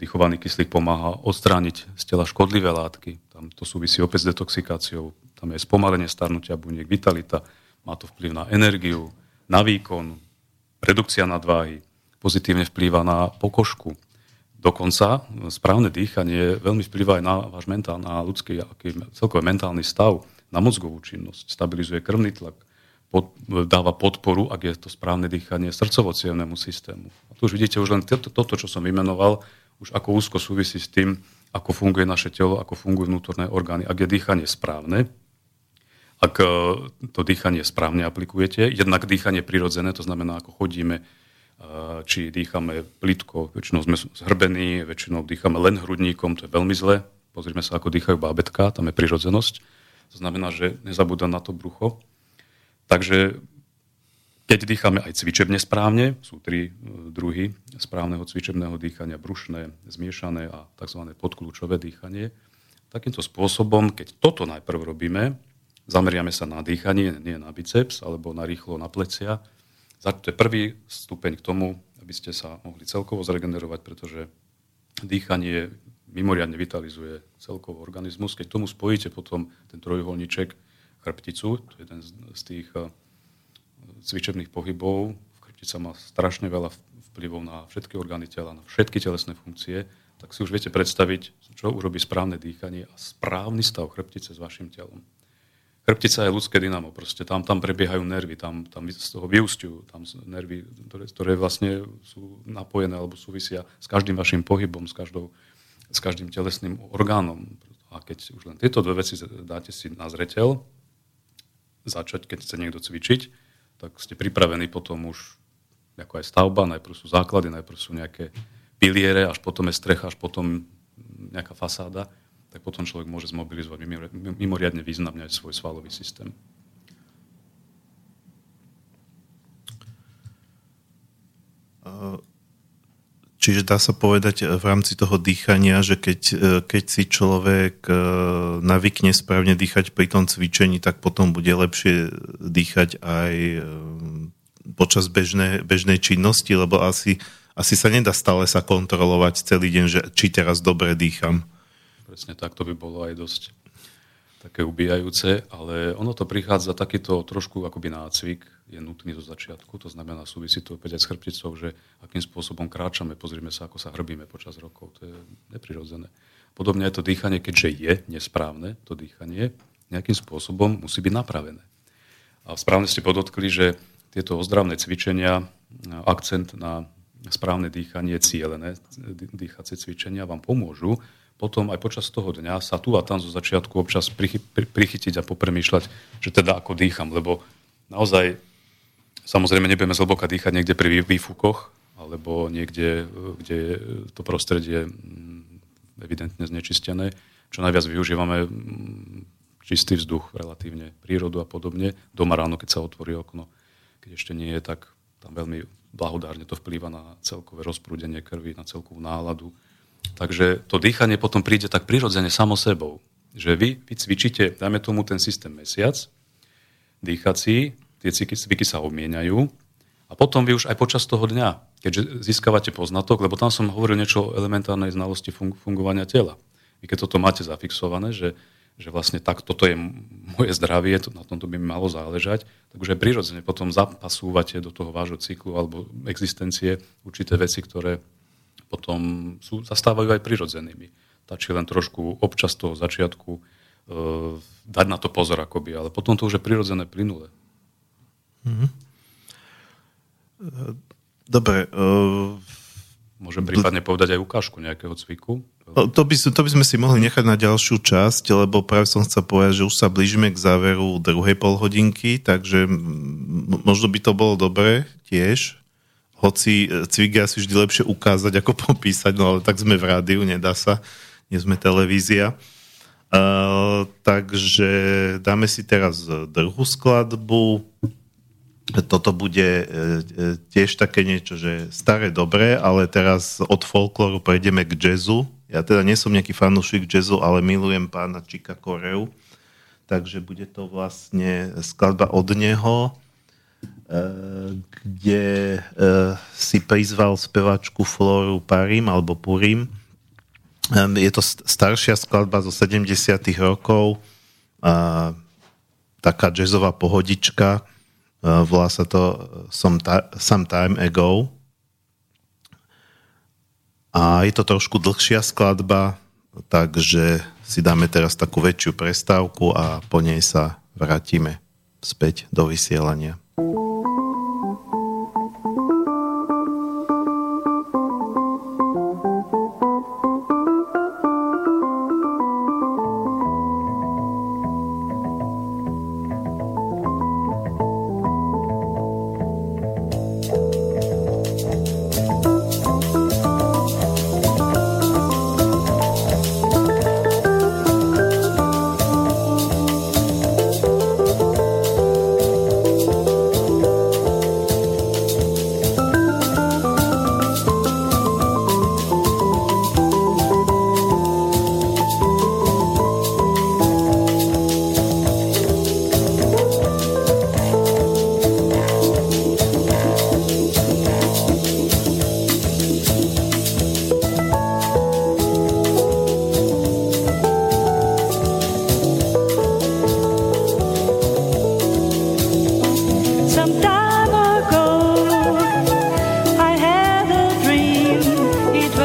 Dýchovaný kyslík pomáha odstrániť z tela škodlivé látky. Tam to súvisí opäť s detoxikáciou. Tam je spomalenie starnutia buniek, vitalita. Má to vplyv na energiu, na výkon, redukcia nadváhy. Pozitívne vplýva na pokožku. Dokonca správne dýchanie veľmi vplýva aj na váš mentál, na ľudský, celkový mentálny stav, na mozgovú činnosť. Stabilizuje krvný tlak, pod, dáva podporu, ak je to správne dýchanie, srdcovo-cievnemu systému. A tu už vidíte, už len toto, čo som vymenoval, už ako úzko súvisí s tým, ako funguje naše telo, ako fungujú vnútorné orgány. Ak je dýchanie správne, ak to dýchanie správne aplikujete, jednak dýchanie prirodzené, to znamená, ako chodíme, či dýchame plitko, väčšinou sme zhrbení, väčšinou dýchame len hrudníkom, to je veľmi zle. Pozrime sa, ako dýchajú bábätká, tam je prirodzenosť. To znamená, že nezabúda na to brucho. Takže keď dýchame aj cvičebne správne, sú tri druhy správneho cvičebného dýchania, brušné, zmiešané a tzv. Podkľúčové dýchanie. Takýmto spôsobom, keď toto najprv robíme, zameriame sa na dýchanie, nie na biceps, alebo na rýchlo na plecia. To je prvý stupeň k tomu, aby ste sa mohli celkovo zregenerovať, pretože dýchanie mimoriadne vitalizuje celkovo organizmus. Keď tomu spojíte potom ten trojuholníček, chrbticu, to je jeden z tých cvičebných pohybov. Chrbtica má strašne veľa vplyvov na všetky orgány tela, na všetky telesné funkcie, tak si už viete predstaviť, čo urobí správne dýchanie a správny stav chrbtice s vašim telom. Chrbtica je ľudské dynamo, proste tam, tam prebiehajú nervy, tam, tam z toho vyústiu, tam nervy, ktoré, ktoré vlastne sú napojené alebo súvisia s každým vašim pohybom, s, každou, s každým telesným orgánom. A keď už len tieto dve veci dáte si na zreteľ, začať, keď chce niekto cvičiť, tak ste pripravení potom už, ako aj stavba, najprv sú základy, najprv sú nejaké piliere, až potom je strecha, až potom nejaká fasáda, tak potom človek môže zmobilizovať mimoriadne významne aj svoj svalový systém. Čiže dá sa povedať v rámci toho dýchania, že keď, keď si človek navykne správne dýchať pri tom cvičení, tak potom bude lepšie dýchať aj počas bežnej, bežnej činnosti, lebo asi, asi sa nedá stále sa kontrolovať celý deň, že či teraz dobre dýcham. Presne tak, to by bolo aj dosť také ubíjajúce, ale ono to prichádza takýto trošku akoby nácvik, je nutný zo začiatku, to znamená súvisí to opäť aj s chrbticou, že akým spôsobom kráčame, pozrime sa, ako sa hrbíme počas rokov, to je neprirodzené. Podobne aj to dýchanie, keďže je nesprávne, to dýchanie nejakým spôsobom musí byť napravené. A správne ste podotkli, že tieto ozdravné cvičenia, akcent na správne dýchanie, cielené dýchacie cvičenia vám pomôžu potom aj počas toho dňa sa tu a tam zo začiatku občas prichy, prichytiť a popremýšľať, že teda ako dýcham, lebo naozaj samozrejme nebudeme zhlboka dýchať niekde pri výfukoch, alebo niekde, kde to prostredie evidentne znečistené. Čo najviac využívame čistý vzduch, relatívne prírodu a podobne. Doma ráno, keď sa otvorí okno, keď ešte nie je, tak tam veľmi blahodárne to vplýva na celkové rozprúdenie krvi, na celkovú náladu. Takže to dýchanie potom príde tak prirodzene samo sebou, že vy, vy cvičíte, dajme tomu ten systém mesiac, dýchací, tie cviky sa obmieniajú a potom vy už aj počas toho dňa, keďže získavate poznatok, lebo tam som hovoril niečo o elementárnej znalosti fun- fungovania tela. Vy keď toto máte zafixované, že, že vlastne tak toto je moje zdravie, to, na tomto by mi malo záležať, tak už aj prirodzene potom zapasúvate do toho vášho cyklu alebo existencie určité veci, ktoré potom sú, zastávajú aj prirodzenými. Tačí len trošku občas toho začiatku e, dať na to pozor akoby, ale potom to už je prirodzené plynule. Mm-hmm. Dobre. Uh, Môžem prípadne d- povedať aj ukážku nejakého cviku? To by, to by sme si mohli nechať na ďalšiu časť, lebo práve som chcel povedať, že už sa blížime k záveru druhej polhodinky, takže m- možno by to bolo dobré tiež. Hoci cvik je asi vždy lepšie ukázať, ako popísať, no ale tak sme v rádiu, nedá sa, nie sme televízia. Uh, takže dáme si teraz druhú skladbu. Toto bude tiež také niečo, že staré, dobré, ale teraz od folklóru prejdeme k jazzu. Ja teda nie som nejaký fanúšik jazzu, ale milujem pána Chicka Coreu. Takže bude to vlastne skladba od neho, kde si prizval spevačku Floru Purim alebo Purim. Je to staršia skladba zo sedemdesiatych rokov, taká jazzová pohodička, volá sa to Some Time Ago. A je to trošku dlhšia skladba, takže si dáme teraz takú väčšiu prestávku a po nej sa vrátime späť do vysielania.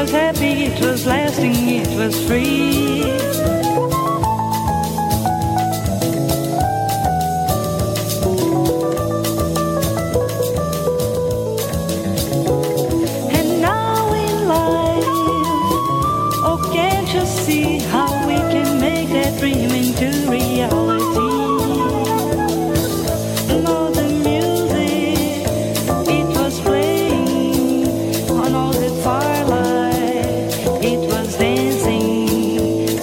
was happy, it was lasting, it was free. And now in life, oh can't you see how we can make that dream into reality? Far light, it was dancing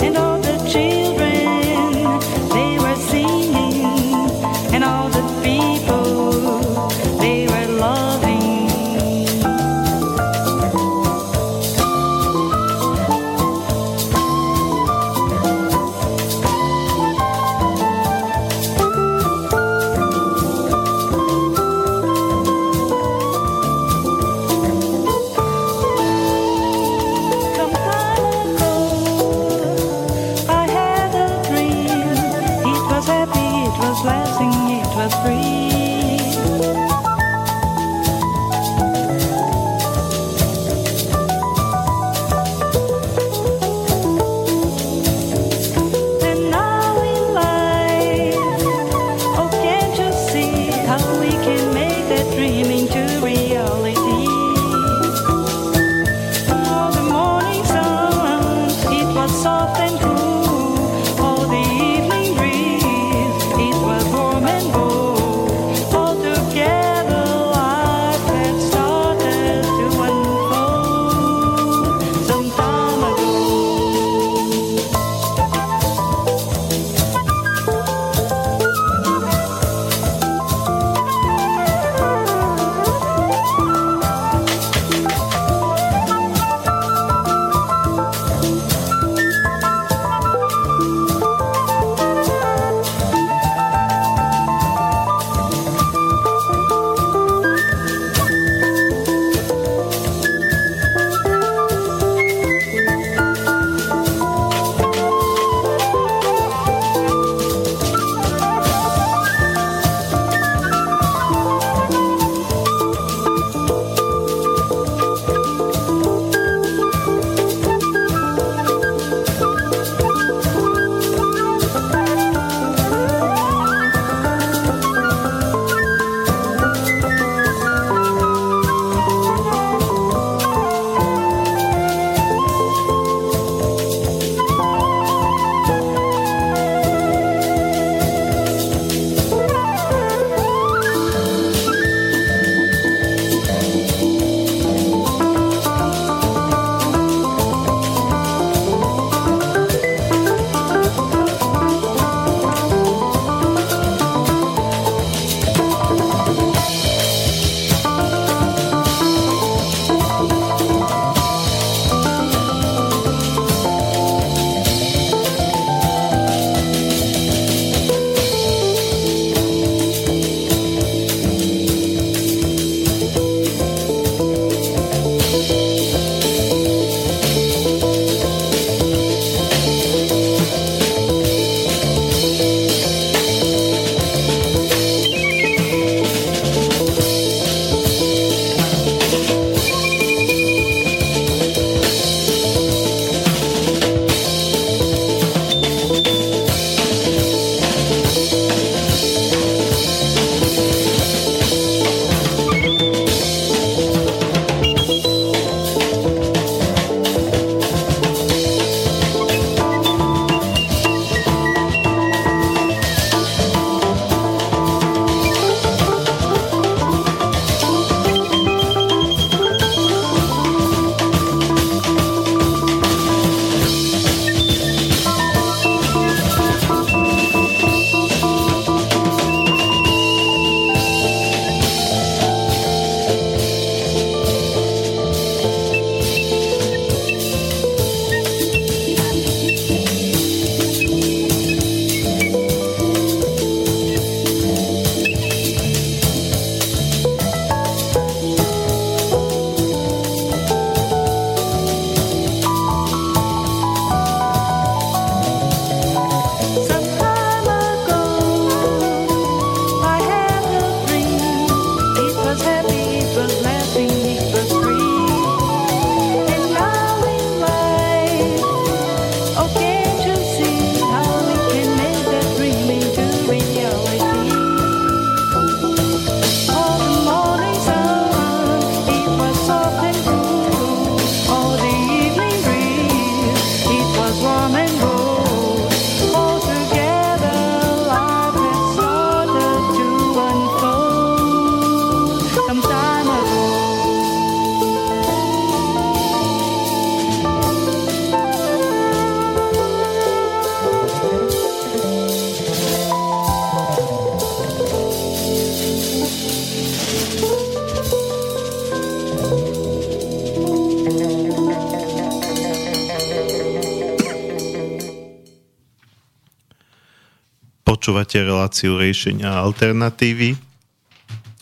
Počúvate reláciu Riešenia a alternatívy.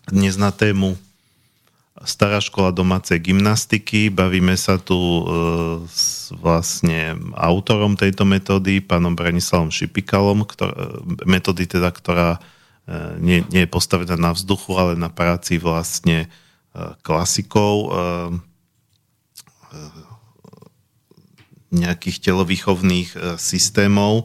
Dnes na tému Stará škola domácej gymnastiky. Bavíme sa tu e, s vlastne autorom tejto metódy, pánom Branislavom Šipikalom, ktor- metódy teda, ktorá e, nie, nie je postavená na vzduchu, ale na práci vlastne e, klasikov e, nejakých telovýchovných e, systémov,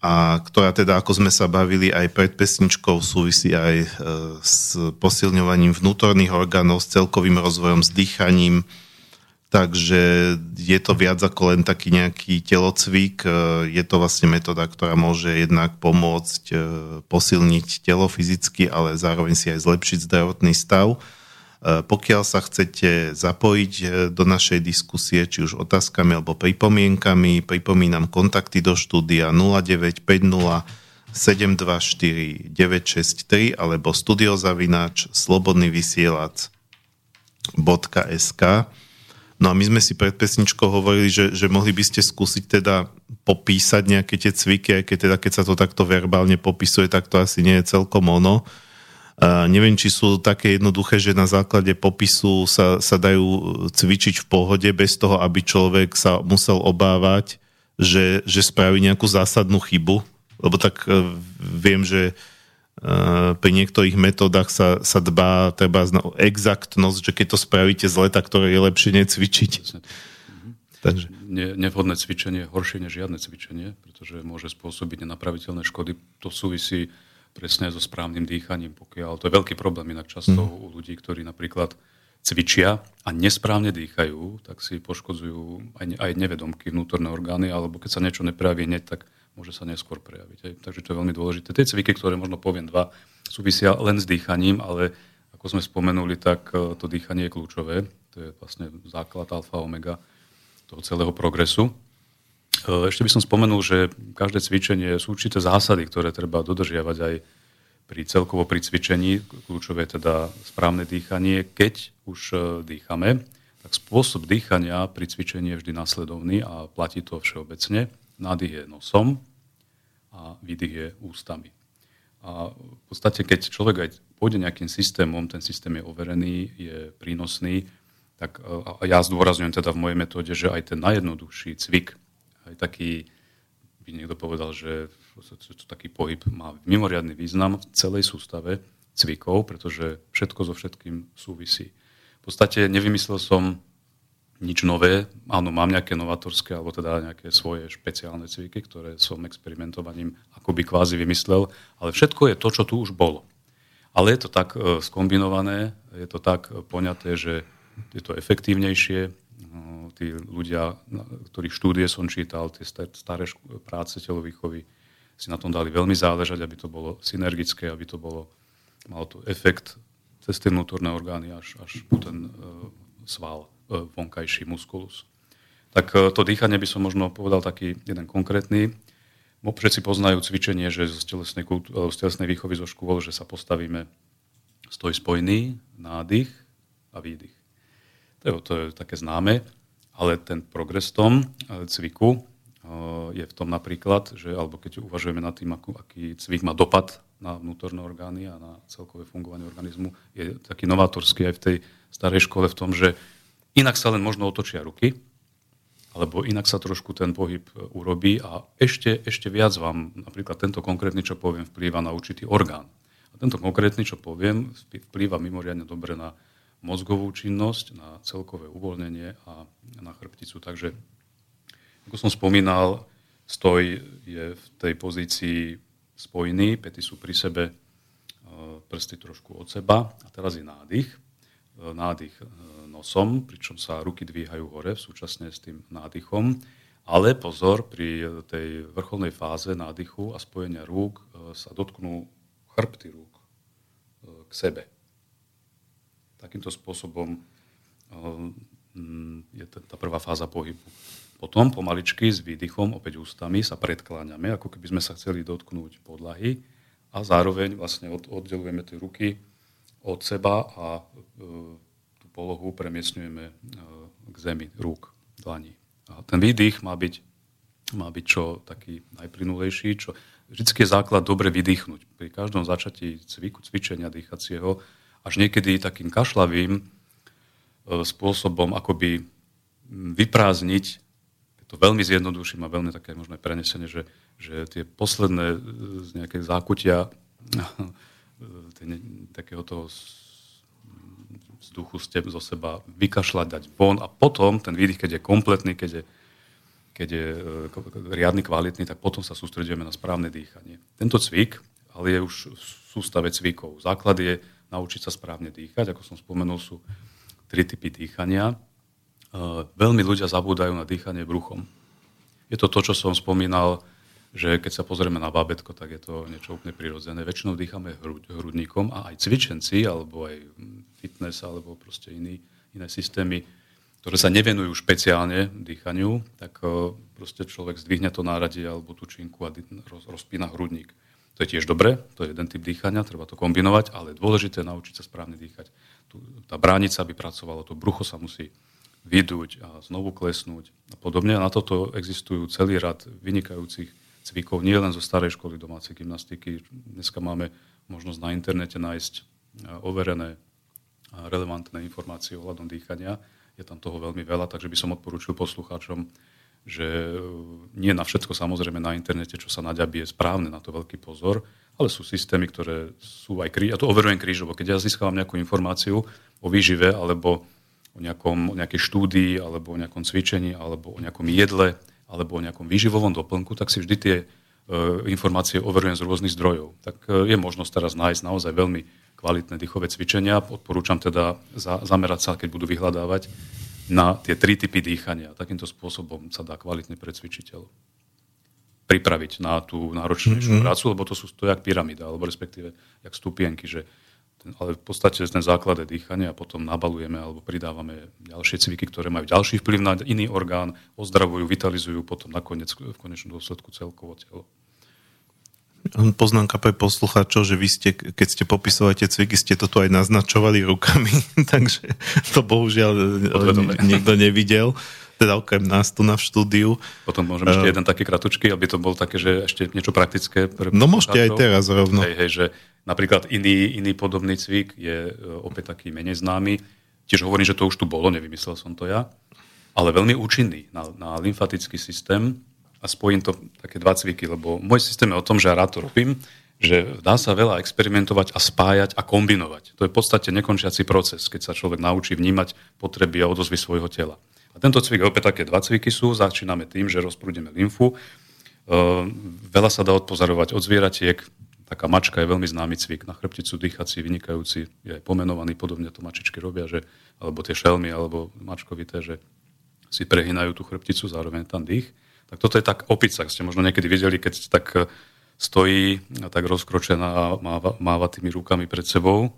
a ktorá teda, ako sme sa bavili aj pred pesničkou, súvisí aj s posilňovaním vnútorných orgánov, s celkovým rozvojom, s dýchaním. Takže je to viac ako len taký nejaký telocvik. Je to vlastne metóda, ktorá môže jednak pomôcť posilniť telo fyzicky, ale zároveň si aj zlepšiť zdravotný stav. Pokiaľ sa chcete zapojiť do našej diskusie, či už otázkami alebo pripomienkami, pripomínam kontakty do štúdia nula deväť päť nula sedem dva štyri deväť šesť tri alebo studiozavináč slobodnyvysielac bodka es ká. No a my sme si pred pesničkou hovorili, že, že mohli by ste skúsiť teda popísať nejaké tie cviky, aj keď, teda, keď sa to takto verbálne popisuje, tak to asi nie je celkom ono. Uh, neviem, či sú také jednoduché, že na základe popisu sa, sa dajú cvičiť v pohode bez toho, aby človek sa musel obávať, že, že spraví nejakú zásadnú chybu. Lebo tak uh, viem, že uh, pri niektorých metódach sa, sa dbá treba o exaktnosť, že keď to spravíte zle, tak to je lepšie necvičiť. Mhm. Takže. Ne, nevhodné cvičenie je horšie než žiadne cvičenie, pretože môže spôsobiť nenapraviteľné škody. To súvisí presne so správnym dýchaním, pokiaľ. To je veľký problém inak často mm. u ľudí, ktorí napríklad cvičia a nesprávne dýchajú, tak si poškodzujú aj, aj nevedomky, vnútorné orgány, alebo keď sa niečo neprejaví hneď, tak môže sa neskôr prejaviť. Aj. Takže to je veľmi dôležité. Tie cviky, ktoré možno poviem dva, súvisia len s dýchaním, ale ako sme spomenuli, tak to dýchanie je kľúčové. To je vlastne základ alfa omega toho celého progresu. Ešte by som spomenul, že každé cvičenie sú určité zásady, ktoré treba dodržiavať aj pri celkovo pri cvičení. Kľúčové je teda správne dýchanie. Keď už dýchame, tak spôsob dýchania pri cvičení je vždy nasledovný a platí to všeobecne. Nádych je nosom a výdych je ústami. A v podstate, keď človek aj pôjde nejakým systémom, ten systém je overený, je prínosný, tak a ja zdôrazňujem teda v mojej metóde, že aj ten najjednoduchší cvik, aj taký, by niekto povedal, že taký pohyb má mimoriadny význam v celej sústave cvikov, pretože všetko so všetkým súvisí. V podstate nevymyslel som nič nové. Áno, mám nejaké novatorské, alebo teda nejaké svoje špeciálne cviky, ktoré som experimentovaním akoby kvázi vymyslel, ale všetko je to, čo tu už bolo. Ale je to tak skombinované, je to tak poňaté, že je to efektívnejšie. Tí ľudia, ktorých štúdie som čítal, tie staré práce telovýchovy, si na tom dali veľmi záležať, aby to bolo synergické, aby to bolo, malo to efekt cez tie vnútorné orgány až, až po ten uh, sval, uh, vonkajší muskulus. Tak uh, to dýchanie by som možno povedal taký jeden konkrétny. Všetci poznajú cvičenie, že z telesnej, kultu- z telesnej výchovy zo škôl, že sa postavíme stoj spojný, nádych a výdych. To je, to je také známe, ale ten progres v tom cviku je v tom napríklad, že alebo keď uvažujeme nad tým, akú, aký cvik má dopad na vnútorné orgány a na celkové fungovanie organizmu, je taký novátorský aj v tej starej škole v tom, že inak sa len možno otočia ruky, alebo inak sa trošku ten pohyb urobí a ešte, ešte viac vám napríklad tento konkrétny, čo poviem, vplýva na určitý orgán. A tento konkrétny, čo poviem, vplýva mimoriadne dobre na mozgovú činnosť, na celkové uvoľnenie a na chrbticu. Takže, ako som spomínal, stoj je v tej pozícii spojný, päty sú pri sebe, prsty trošku od seba. A teraz je nádych. Nádych nosom, pričom sa ruky dvíhajú hore súčasne s tým nádychom. Ale pozor, pri tej vrcholnej fáze nádychu a spojenia rúk sa dotknú chrbty rúk k sebe. Takýmto spôsobom je tá prvá fáza pohybu. Potom pomaličky s výdychom, opäť ústami, sa predkláňame, ako keby sme sa chceli dotknúť podlahy a zároveň vlastne oddelujeme tie ruky od seba a tú polohu premiestňujeme k zemi rúk, dlani. A ten výdych má byť, má byť čo taký najplynulejší, čo vždycky je základ dobre vydýchnuť. Pri každom začatí cviku, cvičenia dýchacieho, až niekedy takým kašľavým e, spôsobom akoby vyprázdniť, to veľmi zjednoduším a veľmi také možné prenesenie, že, že tie posledné z nejaké zákutia ne, takého toho vzduchu ste zo seba vykašľať, dať von a potom ten výdych, keď je kompletný, keď je keď je riadny, kvalitný, tak potom sa sústredujeme na správne dýchanie. Tento cvik, ale je už v sústave cvikov. Základ je naučiť sa správne dýchať. Ako som spomenul, sú tri typy dýchania. Veľmi ľudia zabúdajú na dýchanie bruchom. Je to to, čo som spomínal, že keď sa pozrieme na bábätko, tak je to niečo úplne prirodzené. Väčšinou dýchame hru, hrudníkom a aj cvičenci, alebo aj fitness, alebo proste iný, iné systémy, ktoré sa nevenujú špeciálne dýchaniu, tak proste človek zdvihne to náradie alebo tú činku a rozpína hrudník. To je tiež dobre, to je jeden typ dýchania, treba to kombinovať, ale dôležité je naučiť sa správne dýchať. Tá bránica by pracovala, to brucho sa musí vydúť a znovu klesnúť a podobne. A na toto existujú celý rad vynikajúcich cvikov, nie len zo starej školy domácej gymnastiky. Dneska máme možnosť na internete nájsť overené a relevantné informácie ohľadom dýchania. Je tam toho veľmi veľa, takže by som odporúčil poslucháčom, že nie na všetko samozrejme na internete, čo sa naďabí, je správne, na to veľký pozor, ale sú systémy, ktoré sú aj kríž, a to overujem krížovo. Keď ja získavam nejakú informáciu o výžive, alebo o, nejakom, o nejakej štúdii, alebo o nejakom cvičení, alebo o nejakom jedle, alebo o nejakom výživovom doplnku, tak si vždy tie e, informácie overujem z rôznych zdrojov. Tak e, je možnosť teraz nájsť naozaj veľmi kvalitné dýchové cvičenia. Odporúčam teda za, zamerať sa, keď budú vyhľadávať, na tie tri typy dýchania. Takýmto spôsobom sa dá kvalitne pre cvičiteľov pripraviť na tú náročnejšiu mm-hmm. prácu, lebo to sú to jak pyramída, alebo respektíve jak stupienky, že ten, ale v podstate ten základ je dýchanie a potom nabalujeme alebo pridávame ďalšie cviky, ktoré majú ďalší vplyv na iný orgán, ozdravujú, vitalizujú potom nakoniec v konečnom dôsledku celkovo telo. Poznámka pre poslucháčov, že vy ste, keď ste popisovali tie cviky, ste to tu aj naznačovali rukami, takže to bohužiaľ Odvedome. Nikto nevidel, teda okrem nás tu na štúdiu. Potom môžem uh, ešte jeden taký kratučky, aby to bolo také, že ešte niečo praktické. Pre no môžete aj teraz rovno. Hej, hej, že napríklad iný, iný podobný cvik je opäť taký menej známy. Tiež hovorím, že to už tu bolo, nevymyslel som to ja, ale veľmi účinný na, na lymfatický systém. A spojím to také dva cviky, lebo môj systém je o tom, že ja rád to robím, že dá sa veľa experimentovať a spájať a kombinovať. To je v podstate nekončiaci proces, keď sa človek naučí vnímať potreby a odozvy svojho tela. A tento cvik, opäť také dva cviky sú, začíname tým, že rozprúdime lymfu. Veľa sa dá odpozorovať od zvieratiek. Taká mačka je veľmi známy cvik, na chrbticu dýchací, vynikajúci, je aj pomenovaný, podobne to mačičky robia, že, alebo tie šelmy, alebo mačkovité, že si prehinajú tú chrbticu, zároveň tam dých. Tak toto je tak opica, ste možno niekedy videli, keď tak stojí a tak rozkročená a máva, máva tými rukami pred sebou,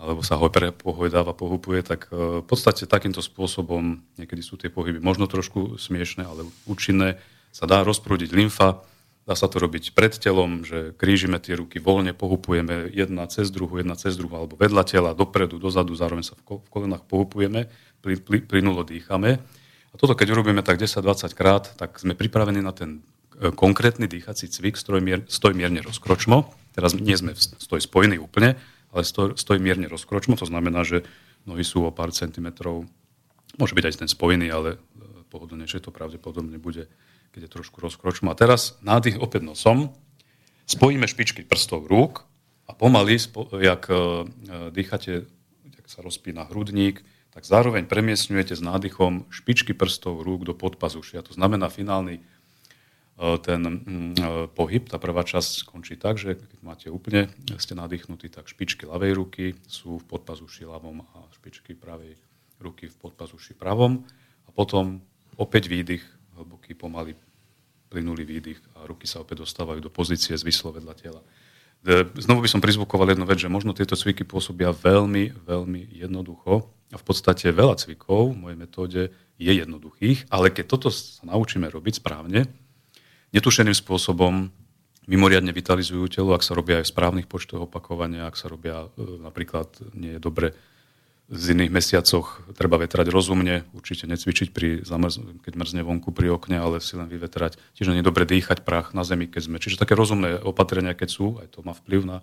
alebo sa ho pohojdáva, pohupuje, tak v podstate takýmto spôsobom niekedy sú tie pohyby možno trošku smiešné, ale účinné. Sa dá rozprúdiť lymfa, dá sa to robiť pred telom, že krížime tie ruky voľne, pohupujeme jedna cez druhu, jedna cez druhu, alebo vedľa tela, dopredu, dozadu, zároveň sa v kolenách pohupujeme, plynulo dýchame. A toto, keď urobíme tak desať dvadsať krát, tak sme pripravení na ten konkrétny dýchací cvik, stoj mierne rozkročmo. Teraz nie sme stoj spojení úplne, ale stoj, stoj mierne rozkročmo. To znamená, že nohy sú o pár centimetrov, môže byť aj ten spojený, ale pohodlnejšie to pravdepodobne bude, keď je trošku rozkročmo. A teraz nádych opäť nosom, spojíme špičky prstov rúk a pomaly, jak dýchate, jak sa rozpína hrudník, tak zároveň premiesňujete s nádychom špičky prstov rúk do podpazušia. To znamená, finálny ten pohyb, tá prvá časť skončí tak, že keď máte úplne, ste nadýchnutí, tak špičky ľavej ruky sú v podpazuši ľavom a špičky pravej ruky v podpazuši pravom. A potom opäť výdych, hlboký, pomalý, plynulý výdych a ruky sa opäť dostávajú do pozície zvislo vedľa tela. Znovu by som prizvukoval jednu vec, že možno tieto cviky pôsobia veľmi, veľmi jednoducho a v podstate veľa cvikov v mojej metóde je jednoduchých, ale keď toto sa naučíme robiť správne, netušeným spôsobom mimoriadne vitalizujú telo, ak sa robia aj v správnych počtoch opakovania, ak sa robia napríklad nie je dobre zimných mesiacoch treba vetrať rozumne, určite necvičiť, pri zamrz- keď mrzne vonku pri okne, ale si len vyvetrať. Tiež nie je dobre dýchať prach na zemi, keď sme. Čiže také rozumné opatrenia, keď sú, aj to má vplyv na,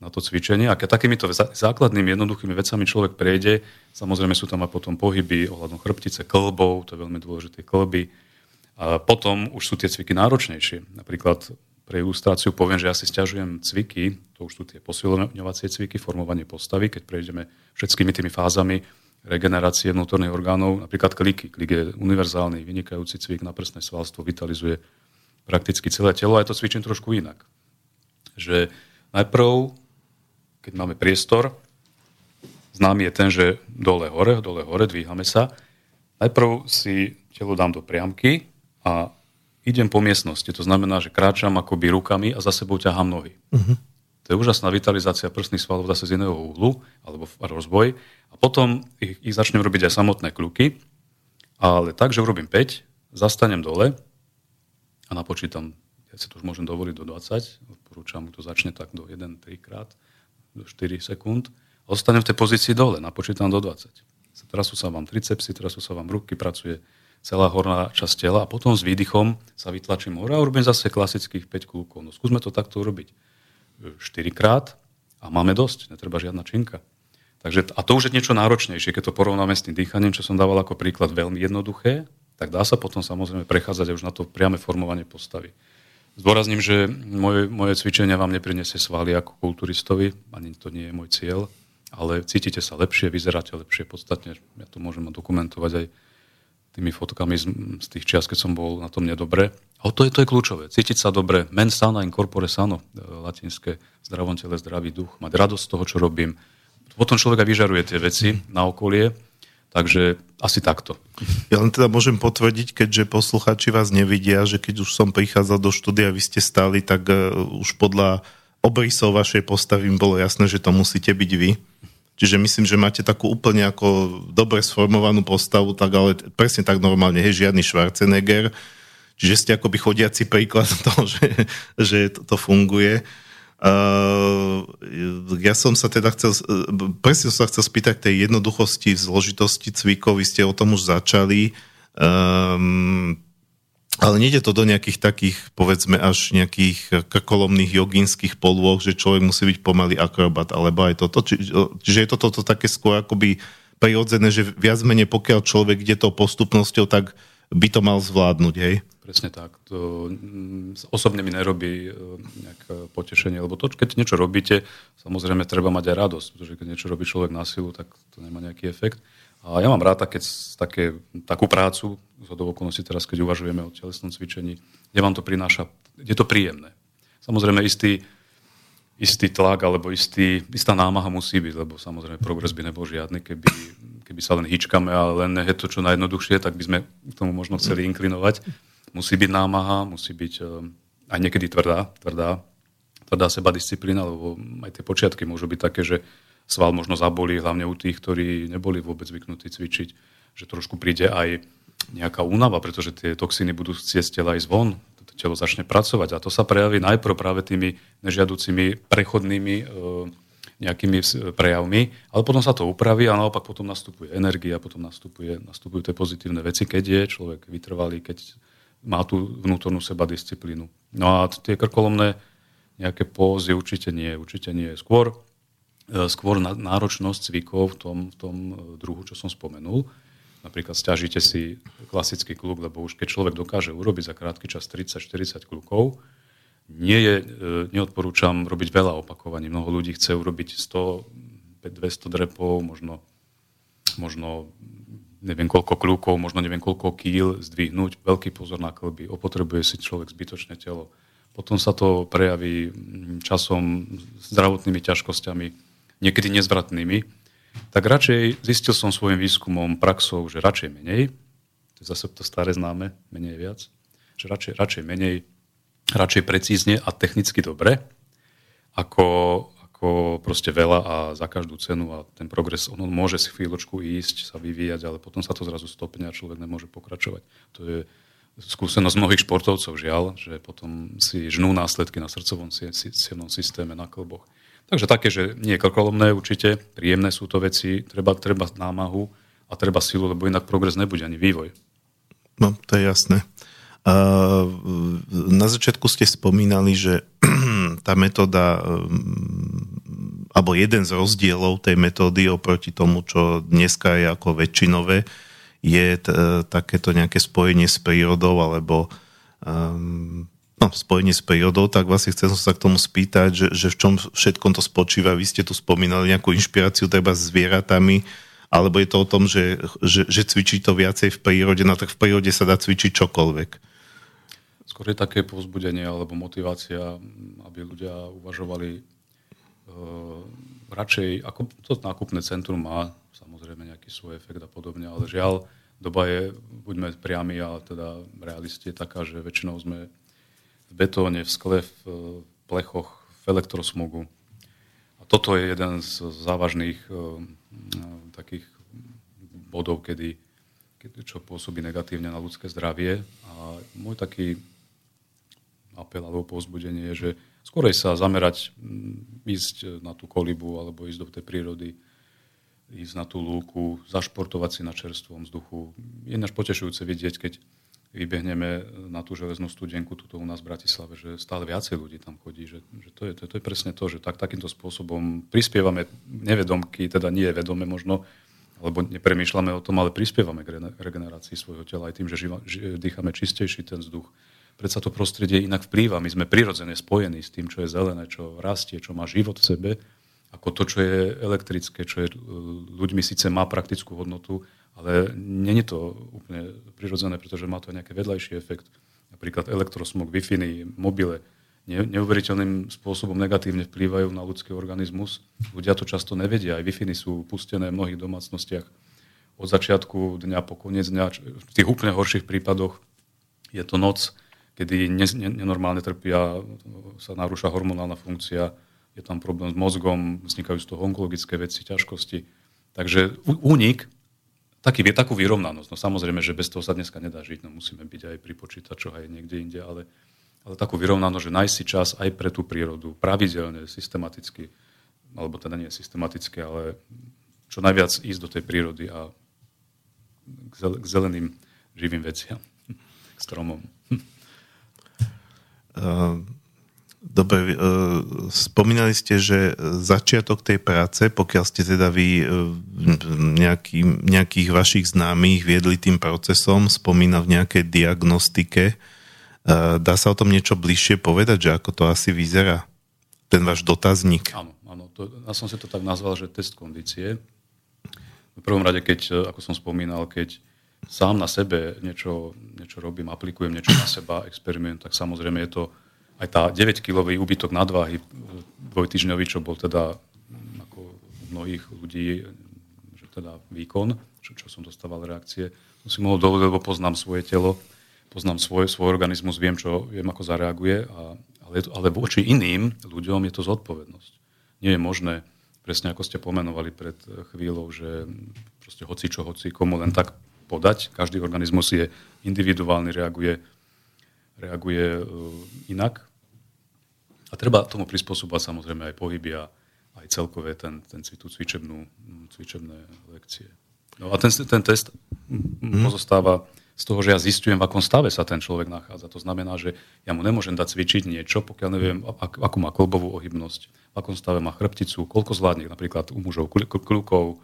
na to cvičenie. A keď takýmito základnými, jednoduchými vecami človek prejde, samozrejme sú tam aj potom pohyby ohľadom chrbtice, klbov, to je veľmi dôležité, klby. A potom už sú tie cviky náročnejšie. Napríklad pre ilustráciu poviem, že ja si sťažujem cviky, to už sú tie posilňovacie cviky, formovanie postavy, keď prejdeme všetkými tými fázami regenerácie vnútorných orgánov, napríklad kliky. Klik je univerzálny, vynikajúci cvik na prsné svalstvo, vitalizuje prakticky celé telo a ja to cvičím trošku inak. Že najprv, keď máme priestor, známy je ten, že dole, hore, dole, hore, dvíhame sa. Najprv si telo dám do priamky a idem po miestnosti, to znamená, že kráčam akoby rukami a za sebou ťahám nohy. Uh-huh. To je úžasná vitalizácia prsných svalov zase z iného uhlu, alebo rozboj. A potom ich, ich začnem robiť aj samotné kľuky, ale tak, že urobím päť, zastanem dole a napočítam, ja si to už môžem dovoliť do dvadsať, odporúčam, kto začne tak do jeden, tri krát, do štyri sekúnd, a ostanem v tej pozícii dole, napočítam do dvadsať. Teraz sú sa vám tricepsy, teraz sú sa vám ruky, pracuje celá horná časť tela a potom s výdychom sa vytlačím hore a urobím zase klasických päť kľúkov. No skúsme to takto urobiť štyri krát a máme dosť, netreba žiadna činka. Takže, a to už je niečo náročnejšie, keď to porovnáme s tým dýchaním, čo som dával ako príklad veľmi jednoduché, tak dá sa potom samozrejme prechádzať už na to priame formovanie postavy. Zdôrazním, že moje, moje cvičenia vám nepriniesie svaly ako kulturistovi, ani to nie je môj cieľ, ale cítite sa lepšie, vyzeráte lepšie, podstatne ja to môžem dokumentovať aj tými fotkami z, z tých čias, keď som bol na tom nedobre. A to je, to je kľúčové. Cítiť sa dobre. Men sana in corpore sano, latinské, zdravom tele, zdravý duch, mať radosť z toho, čo robím. Potom človek aj vyžaruje tie veci na okolie, takže asi takto. Ja len teda môžem potvrdiť, keďže poslucháči vás nevidia, že keď už som prichádzal do štúdia, vy ste stáli, tak už podľa obrysov vašej postavy im bolo jasné, že to musíte byť vy. Čiže myslím, že máte takú úplne ako dobre sformovanú postavu, tak ale presne tak normálne, hej, žiadny Schwarzenegger. Čiže ste akoby chodiaci príklad toho, že, že to funguje. Uh, ja som sa teda chcel, presne som sa chcel spýtať tej jednoduchosti, zložitosti cvikov, vy ste o tom už začali. Um, ale nejde to do nejakých takých, povedzme, až nejakých krkolomných jogínskych polôch, že človek musí byť pomalý akrobat, alebo aj toto. Či, čiže je to toto také skôr akoby prirodzené, že viac menej pokiaľ človek ide tou postupnosťou, tak by to mal zvládnuť, hej? Presne tak. To osobne mi nerobí nejaké potešenie, lebo to, keď niečo robíte, samozrejme treba mať aj radosť, pretože keď niečo robí človek na silu, tak to nemá nejaký efekt. A ja mám rád také, také, takú prácu, zhodou okolností teraz, keď uvažujeme o telesnom cvičení, kde vám to prináša, je to príjemné. Samozrejme istý, istý tlak alebo istý, istá námaha musí byť, lebo samozrejme progres by nebol žiadny, keby, keby sa len hýčkame a len je to čo najjednoduchšie, tak by sme k tomu možno chceli inklinovať. Musí byť námaha, musí byť aj niekedy tvrdá, tvrdá, tvrdá sebadisciplína, lebo aj tie počiatky môžu byť také, že sval možno zabolí, hlavne u tých, ktorí neboli vôbec zvyknutí cvičiť, že trošku príde aj nejaká únava, pretože tie toxíny budú chcieť z tela ísť von, to telo začne pracovať a to sa prejaví najprv práve tými nežiaducimi prechodnými e, nejakými prejavmi, ale potom sa to upraví a naopak potom nastupuje energia, potom nastupuje, nastupujú tie pozitívne veci, keď je človek vytrvalý, keď má tú vnútornú sebadisciplínu. No a tie krkolomné nejaké pózy určite nie, určite nie. Skôr skôr náročnosť cvikov v tom, v tom druhu, čo som spomenul. Napríklad stiažite si klasický kľuk, lebo už keď človek dokáže urobiť za krátky čas tridsať štyridsať kľukov, nie je, neodporúčam robiť veľa opakovaní. Mnoho ľudí chce urobiť sto dvesto drepov, možno, možno neviem koľko kľukov, možno neviem koľko kýl zdvihnúť. Veľký pozor na klby. Opotrebuje si človek zbytočné telo. Potom sa to prejaví časom zdravotnými ťažkosťami, niekedy nezvratnými, tak radšej zistil som svojim výskumom, praxou, že radšej menej, to je zase to staré známe, menej viac, že radšej, radšej menej, radšej precízne a technicky dobre, ako, ako proste veľa a za každú cenu a ten progres, ono môže si chvíľočku ísť, sa vyvíjať, ale potom sa to zrazu stopne a človek nemôže pokračovať. To je skúsenosť mnohých športovcov, žiaľ, že potom si žnú následky na srdcovom cievnom systéme, na klboch. Takže také, že niekoľkolomné určite, príjemné sú to veci, treba, treba námahu a treba silu, lebo inak progres nebude ani vývoj. No, to je jasné. Na začiatku ste spomínali, že tá metóda, alebo jeden z rozdielov tej metódy oproti tomu, čo dneska je ako väčšinové, je takéto nejaké spojenie s prírodou, alebo no, spojenie s prírodou, tak vlastne chcem sa k tomu spýtať, že, že v čom všetkom to spočíva. Vy ste tu spomínali nejakú inšpiráciu treba s zvieratami, alebo je to o tom, že, že, že cvičí to viacej v prírode, no tak v prírode sa dá cvičiť čokoľvek. Skôr je také povzbudenie alebo motivácia, aby ľudia uvažovali e, radšej, ako to nákupné centrum má samozrejme nejaký svoj efekt a podobne, ale žiaľ, doba je, buďme priami a teda realisti je taká, že väčšinou sme v betóne, v skle, v plechoch, v elektrosmogu. A toto je jeden z závažných e, takých bodov, kedy, kedy čo pôsobí negatívne na ľudské zdravie. A môj taký apel alebo povzbudenie je, že skorej sa zamerať, ísť na tú kolibu alebo ísť do tej prírody, ísť na tú lúku, zašportovať si na čerstvom vzduchu. Je náš potešujúce vidieť, keď vybehneme na tú železnú studenku tuto u nás v Bratislave, že stále viacej ľudí tam chodí. Že, že to, je, to, je, to je presne to, že tak, takýmto spôsobom prispievame nevedomky, teda nie vedome možno, alebo nepremýšľame o tom, ale prispievame k regenerácii svojho tela aj tým, že živa, ži, dýchame čistejší ten vzduch. Predsa to prostredie inak vplýva. My sme prirodzene spojení s tým, čo je zelené, čo rastie, čo má život v sebe, ako to, čo je elektrické, čo je ľuďmi síce má praktickú hodnotu, ale nie je to úplne prirodzené, pretože má to aj nejaký vedľajší efekt. Napríklad elektrosmog, Wi-Fi, mobile neuveriteľným spôsobom negatívne vplývajú na ľudský organizmus. Ľudia to často nevedia. Aj Wi-Fi sú pustené v mnohých domácnostiach od začiatku dňa po koniec dňa. V tých úplne horších prípadoch je to noc, kedy nenormálne trpia, sa narúša hormonálna funkcia, je tam problém s mozgom, vznikajú z toho onkologické veci, ťažkosti. Takže únik, taký, takú vyrovnanosť. No samozrejme, že bez toho sa dneska nedá žiť, no musíme byť aj pri počítačoch, aj niekde inde, ale, ale takú vyrovnanosť, že nájsť si čas aj pre tú prírodu, pravidelne, systematicky, alebo teda nie systematicky, ale čo najviac ísť do tej prírody a k zeleným živým veciam, k stromom. Um. Dobre, spomínali ste, že začiatok tej práce, pokiaľ ste teda vy nejaký, nejakých vašich známych viedli tým procesom, spomína v nejakej diagnostike. Dá sa o tom niečo bližšie povedať, že ako to asi vyzerá? Ten váš dotazník. Áno, áno. To, ja som si to tak nazval, že test kondície. V prvom rade, keď, ako som spomínal, keď sám na sebe niečo, niečo robím, aplikujem niečo na seba, experiment, tak samozrejme je to aj tá deväťkilový úbytok nadváhy dvojtýždňový, čo bol teda ako mnohých ľudí, že teda výkon, čo, čo som dostával reakcie, som si mohol dovoliť, lebo poznám svoje telo, poznám svoj, svoj organizmus, viem, čo, viem ako zareaguje, a, ale, ale voči iným ľuďom je to zodpovednosť. Nie je možné, presne ako ste pomenovali pred chvíľou, že proste hoci čo, hoci komu len tak podať, každý organizmus je individuálny, reaguje, reaguje inak. A treba tomu prispôsobať samozrejme aj pohyby a aj celkové ten, ten, tú cvičebnú, cvičebné lekcie. No a ten, ten test pozostáva z toho, že ja zistujem, v akom stave sa ten človek nachádza. To znamená, že ja mu nemôžem dať cvičiť niečo, pokiaľ neviem, ak, akú má kolbovú ohybnosť, v akom stave má chrbticu, koľko zvládne, napríklad u mužov kľukov,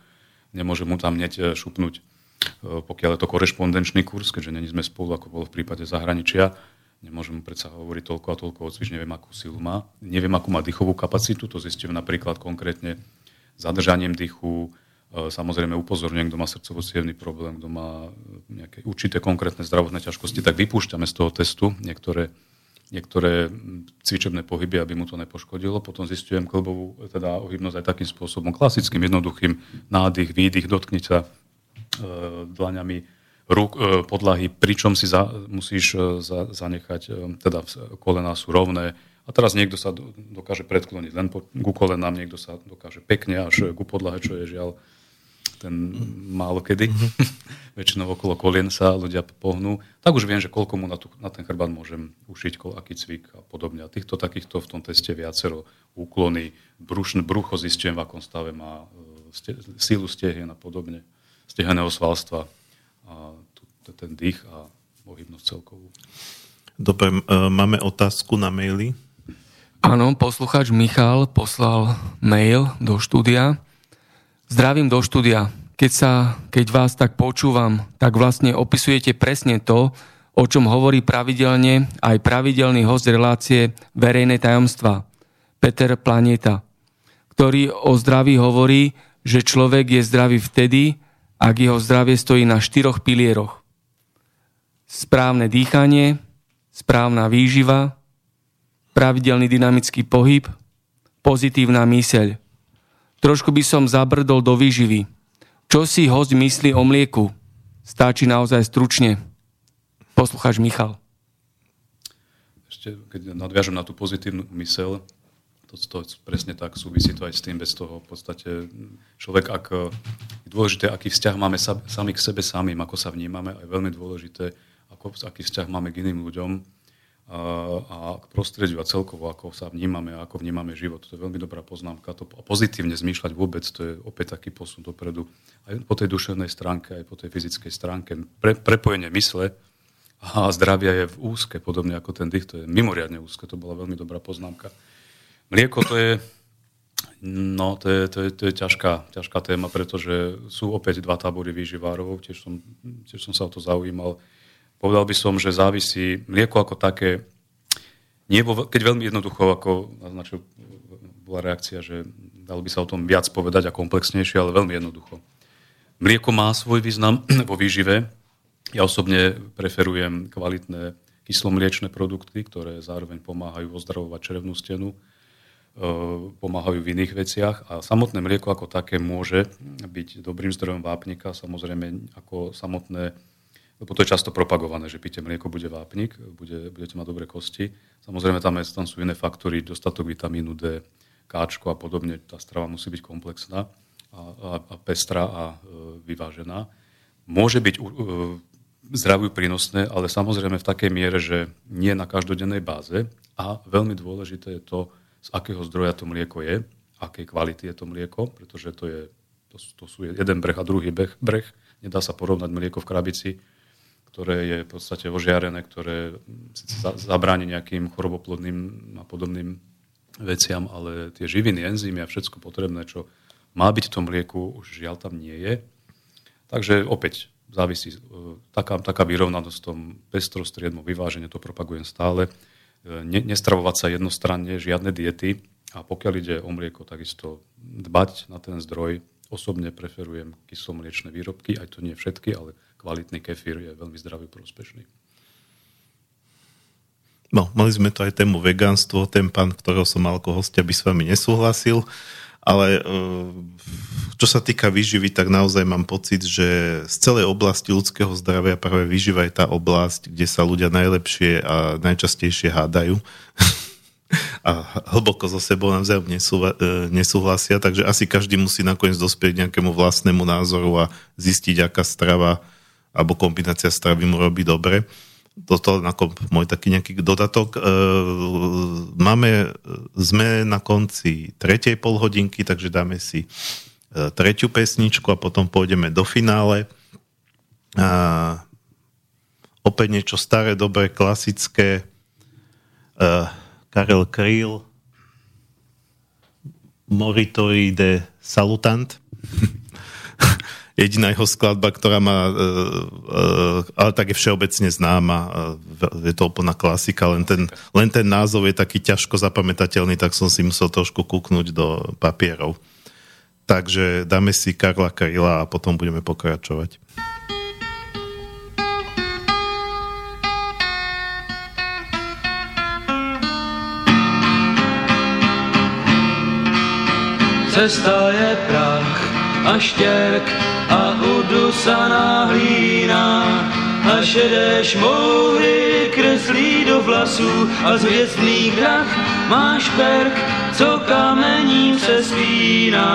nemôžem mu tam hneď šupnúť, pokiaľ je to korešpondenčný kurz, keďže neni sme spolu, ako bolo v prípade zahraničia. Nemôžem predsa hovoriť toľko a toľko o cvič, neviem, akú silu má, neviem, akú má dýchovú kapacitu, to zistím napríklad konkrétne zadržaním dýchu, samozrejme upozorňujem, kto má srdcovo-cievny problém, kto má nejaké určité konkrétne zdravotné ťažkosti, tak vypúšťame z toho testu niektoré, niektoré cvičebné pohyby, aby mu to nepoškodilo, potom zistujem klbovú, teda ohybnosť aj takým spôsobom, klasickým, jednoduchým, nádych, výdych, dotkniť sa e, dlaňami rúk, podlahy, pričom si za, musíš za, zanechať, teda kolená sú rovné. A teraz niekto sa do, dokáže predkloniť len po, ku kolenám, niekto sa dokáže pekne až ku podlahe, čo je žiaľ ten málo kedy, mm-hmm. väčšinou okolo kolien sa ľudia pohnú, tak už viem, že koľko mu na, tu, na ten chrbát môžem ušiť, aký cvik a podobne. A týchto takýchto v tom teste viacero úklony, brušn, brucho zistím, v akom stave má ste, sílu stehien a podobne, steheného svalstva a tu, ten dých a ohybnosť celkovú. Dobre, máme otázku na maily. Áno, poslucháč Michal poslal mail do štúdia. Zdravím do štúdia. Keď sa, keď vás tak počúvam, tak vlastne opisujete presne to, o čom hovorí pravidelne aj pravidelný host relácie Verejné tajomstvá, Peter Planeta, ktorý o zdraví hovorí, že človek je zdravý vtedy, ak jeho zdravie stojí na štyroch pilieroch. Správne dýchanie, správna výživa, pravidelný dynamický pohyb, pozitívna myseľ. Trošku by som zabrdol do výživy. Čo si hosť myslí o mlieku? Stačí naozaj stručne. Poslucháč Michal. Ešte, keď nadviažem na tú pozitívnu myseľ, to, to presne tak súvisí to aj s tým, bez toho v podstate človek, ak je dôležité, aký vzťah máme sa, sami k sebe samým, ako sa vnímame, aj veľmi dôležité, ako, aký vzťah máme k iným ľuďom, a k prostrediu a celkovo, ako sa vnímame a ako vnímame život. To je veľmi dobrá poznámka. To pozitívne zmýšľať vôbec, to je opäť taký posun dopredu. Aj po tej duševnej stránke, aj po tej fyzickej stránke. Pre, prepojenie mysle a zdravia je v úzke, podobne ako ten dých, to je mimoriadne úzke. To bola veľmi dobrá poznámka. Mlieko to je, no, to je, to je, to je ťažká, ťažká téma, pretože sú opäť dva tábory výživárov. Tiež som, tiež som sa o to zaujímal. Povedal by som, že závisí mlieko ako také, nie vo, keď veľmi jednoducho, ako naznačil, bola reakcia, že dalo by sa o tom viac povedať a komplexnejšie, ale veľmi jednoducho. Mlieko má svoj význam vo výžive. Ja osobne preferujem kvalitné kyslomliečné produkty, ktoré zároveň pomáhajú ozdravovať črevnú stenu, pomáhajú v iných veciach a samotné mlieko ako také môže byť dobrým zdrojom vápnika, samozrejme ako samotné. Lebo to je často propagované, že píte mlieko, bude vápnik, bude, budete mať dobré kosti. Samozrejme, tam, je, tam sú iné faktory, dostatok vitamínu D, káčko a podobne. Tá strava musí byť komplexná a, a, a pestrá a e, vyvážená. Môže byť e, zdraviu prínosné, ale samozrejme v takej miere, že nie na každodennej báze. A veľmi dôležité je to, z akého zdroja to mlieko je, akej kvality je to mlieko, pretože to, je, to, to sú jeden breh a druhý breh. breh. Nedá sa porovnať mlieko v krabici, ktoré je v podstate ožiarené, ktoré zabráni nejakým choroboplodným a podobným veciam, ale tie živiny, enzymy a všetko potrebné, čo má byť v tom mlieku, už žiaľ tam nie je. Takže opäť závisí taká, taká vyrovnanosť v tom pestrostriednom vyváženie, to propagujem stále. Ne, nestravovať sa jednostranne, žiadne diety a pokiaľ ide o mlieko, takisto dbať na ten zdroj. Osobne preferujem kyslomliečné výrobky, aj to nie všetky, ale kvalitný kefír je veľmi zdravý, prospešný. No, mali sme tu aj tému vegánstvo. Ten pán, ktorého som mal ako hostia, by s vami nesúhlasil, ale čo sa týka výživy, tak naozaj mám pocit, že z celej oblasti ľudského zdravia práve výživa je tá oblasť, kde sa ľudia najlepšie a najčastejšie hádajú a hlboko so sebou navzájom nesúhlasia, takže asi každý musí nakoniec dospieť nejakému vlastnému názoru a zistiť, aká strava alebo kombinácia stravy mu robí dobre. Toto ako môj taký nejaký dodatok. Máme, sme na konci tretej polhodinky, takže dáme si tretiu pesničku a potom pôjdeme do finále. A opäť niečo staré, dobré, klasické. Karel Krýl, Moritori de Salutant. Jediná jeho skladba, ktorá má, ale tak je všeobecne známa, je to úplná klasika, len ten, len ten názov je taký ťažko zapamätateľný, tak som si musel trošku kúknuť do papierov. Takže dáme si Karla Krýla a potom budeme pokračovať. Cesta je prach a štěrk a udusaná hlína a šedé šmoury kreslí do vlasů a z hvězdných dach máš perk co kamením se spíná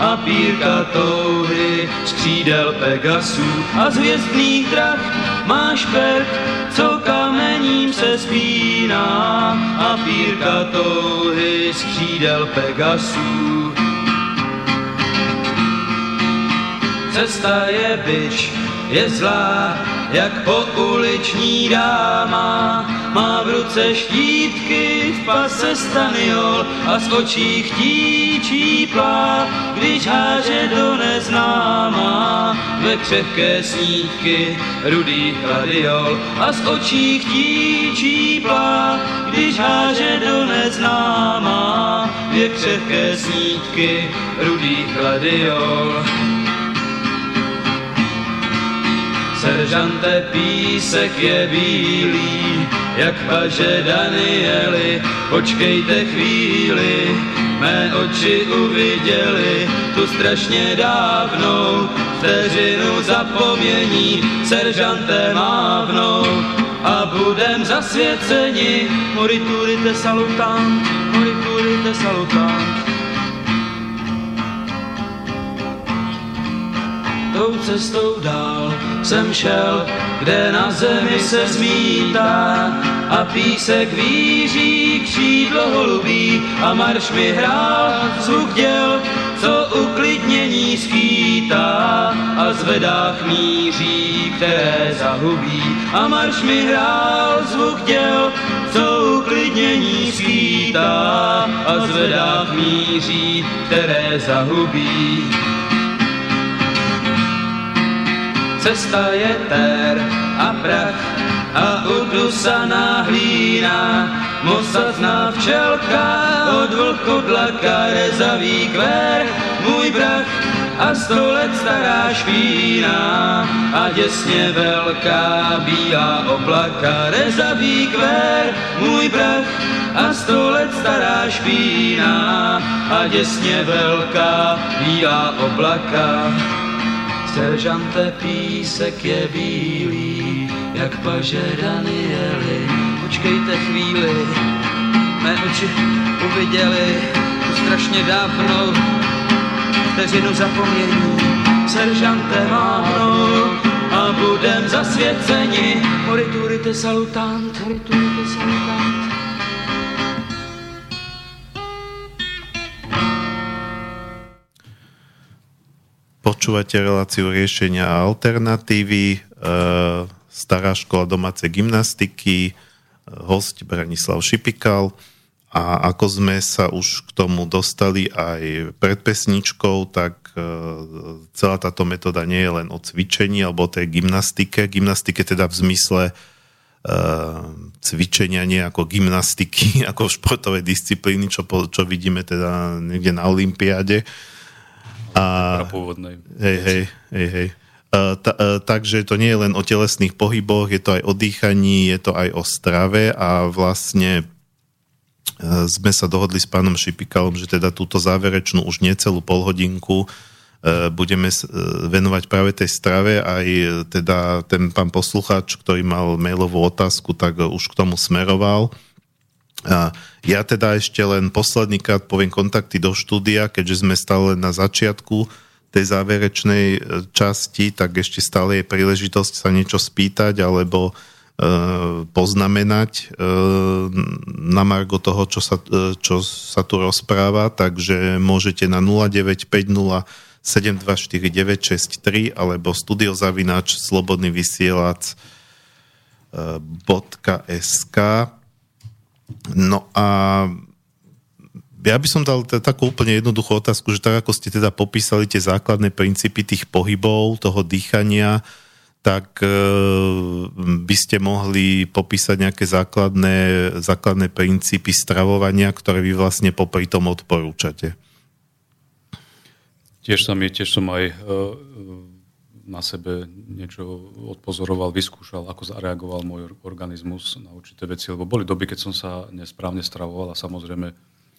a pírka touhy z křídel Pegasů a z hvězdných drah má šperk, co kamením se spíná a pírka touhy z křídel Pegasů. Cesta je bič, je zlá, jak pouliční dáma. Má v ruce štítky, v pase staniol a z očí chtíčí plá, když háže do neznáma. Ve křehké snídky rudý hladiol a z očí chtíčí plá, když háže do neznáma. Ve křehké snídky rudý hladiol. Seržante, písek je bílý, jak paže Danieli, počkejte chvíli, mé oči uviděli tu strašně dávnou vteřinu zapomnění. Seržante, mávnou a budem zasvěceni. Morituri te salutant, morituri te salutant. Tou cestou dál jsem šel, kde na zemi se zmítá a písek víří křídlo holubí a marš mi hrál zvuk děl, co uklidnění skýtá a zvedá chmíří, které zahubí. A marš mi hrál zvuk děl, co uklidnění skýtá a zvedá chmíří, které zahubí. Cesta je tér a prach a udusaná hlína, mosazná včelka od vlkodlaka, rezavý kvér, můj brach a sto let stará špína a děsně velká bílá oblaka, rezavý kvér, můj brach a sto let stará špína a děsně velká bílá oblaka. Seržante, písek je bílý, jak paže Danieli, počkejte chvíli, mé oči uviděli tu strašně dávnou vteřinu zapomnění. Seržante, mávnou a budem zasvěceni. Moriturite salutant, moriturite salutant. Počúvate reláciu Riešenia a alternatívy, e, stará škola domácej gymnastiky, hosť Branislav Šipikal. A ako sme sa už k tomu dostali aj pred pesničkou, tak e, celá táto metóda nie je len o cvičení alebo o tej gymnastike. Gymnastike teda v zmysle e, cvičenia, nie ako gymnastiky, ako športové disciplíny, čo, čo vidíme teda niekde na olympiáde. A, hej, hej, hej, hej. Uh, ta, uh, takže to nie je len o telesných pohyboch, je to aj o dýchaní, je to aj o strave a vlastne uh, sme sa dohodli s pánom Šipikalom, že teda túto záverečnú už necelú polhodinku uh, budeme uh, venovať práve tej strave. Aj uh, teda ten pán poslucháč, ktorý mal mailovú otázku, tak uh, už k tomu smeroval. A ja teda ešte len posledný krát poviem kontakty do štúdia, keďže sme stále na začiatku tej záverečnej časti, tak ešte stále je príležitosť sa niečo spýtať alebo e, poznamenať e, na margo toho, čo sa, e, čo sa tu rozpráva, takže môžete na nula deväť päť nula sedem dva štyri deväť šesť tri alebo studiozavináč slobodnyvysielac bodka es ká. No a ja by som dal t- takú úplne jednoduchú otázku, že tak ako ste teda popísali tie základné princípy tých pohybov, toho dýchania, tak e, by ste mohli popísať nejaké základné, základné princípy stravovania, ktoré vy vlastne popri tom odporúčate. Tiež som, tiež som aj na sebe niečo odpozoroval, vyskúšal, ako zareagoval môj organizmus na určité veci, lebo boli doby, keď som sa nesprávne stravoval a samozrejme,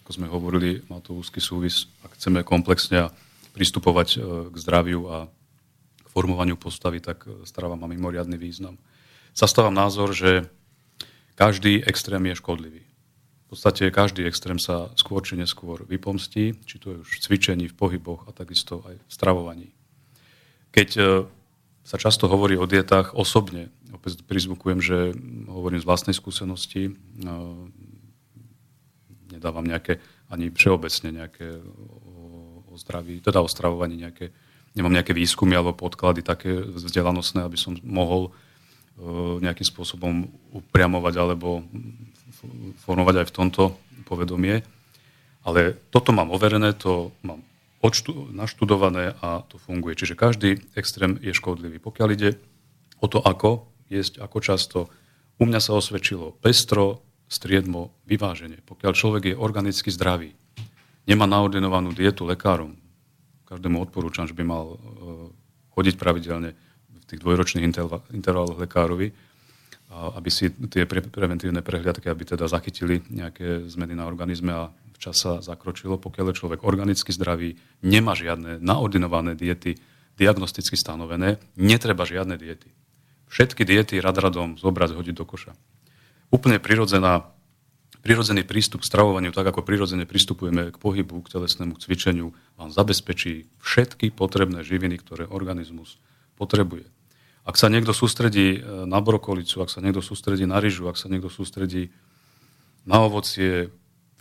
ako sme hovorili, má to úzky súvis, ak chceme komplexne pristupovať k zdraviu a k formovaniu postavy, tak strava má mimoriadny význam. Zastávam názor, že každý extrém je škodlivý. To V podstate každý extrém sa skôr či neskôr vypomstí, či to je už v cvičení, v pohyboch a takisto aj v stravovaní. Keď sa často hovorí o dietách osobne, opäť prizvukujem, že hovorím z vlastnej skúsenosti, nedávam nejaké, ani všeobecne nejaké o, o zdraví, teda o stravovaní nejaké, nemám nejaké výskumy alebo podklady také vzdelanostné, aby som mohol nejakým spôsobom upriamovať alebo formovať aj v tomto povedomie. Ale toto mám overené, to mám odštu- naštudované a to funguje. Čiže každý extrém je škodlivý. Pokiaľ ide o to, ako jesť, ako často, u mňa sa osvedčilo pestro, striedmo, vyváženie. Pokiaľ človek je organicky zdravý, nemá naordinovanú dietu lekárom, každému odporúčam, že by mal chodiť pravidelne v tých dvojročných intervaloch lekárovi, aby si tie pre- preventívne prehliadky, aby teda zachytili nejaké zmeny na organizme a včas sa zakročilo. Pokiaľ je človek organicky zdravý, nemá žiadne naordinované diety, diagnosticky stanovené, netreba žiadne diety. Všetky diety rad radom zobrať, hodiť do koša. Úplne prirodzená, prirodzený prístup k stravovaniu, tak ako prirodzene pristupujeme k pohybu, k telesnému cvičeniu, vám zabezpečí všetky potrebné živiny, ktoré organizmus potrebuje. Ak sa niekto sústredí na brokolicu, ak sa niekto sústredí na ryžu, ak sa niekto sústredí na ovocie,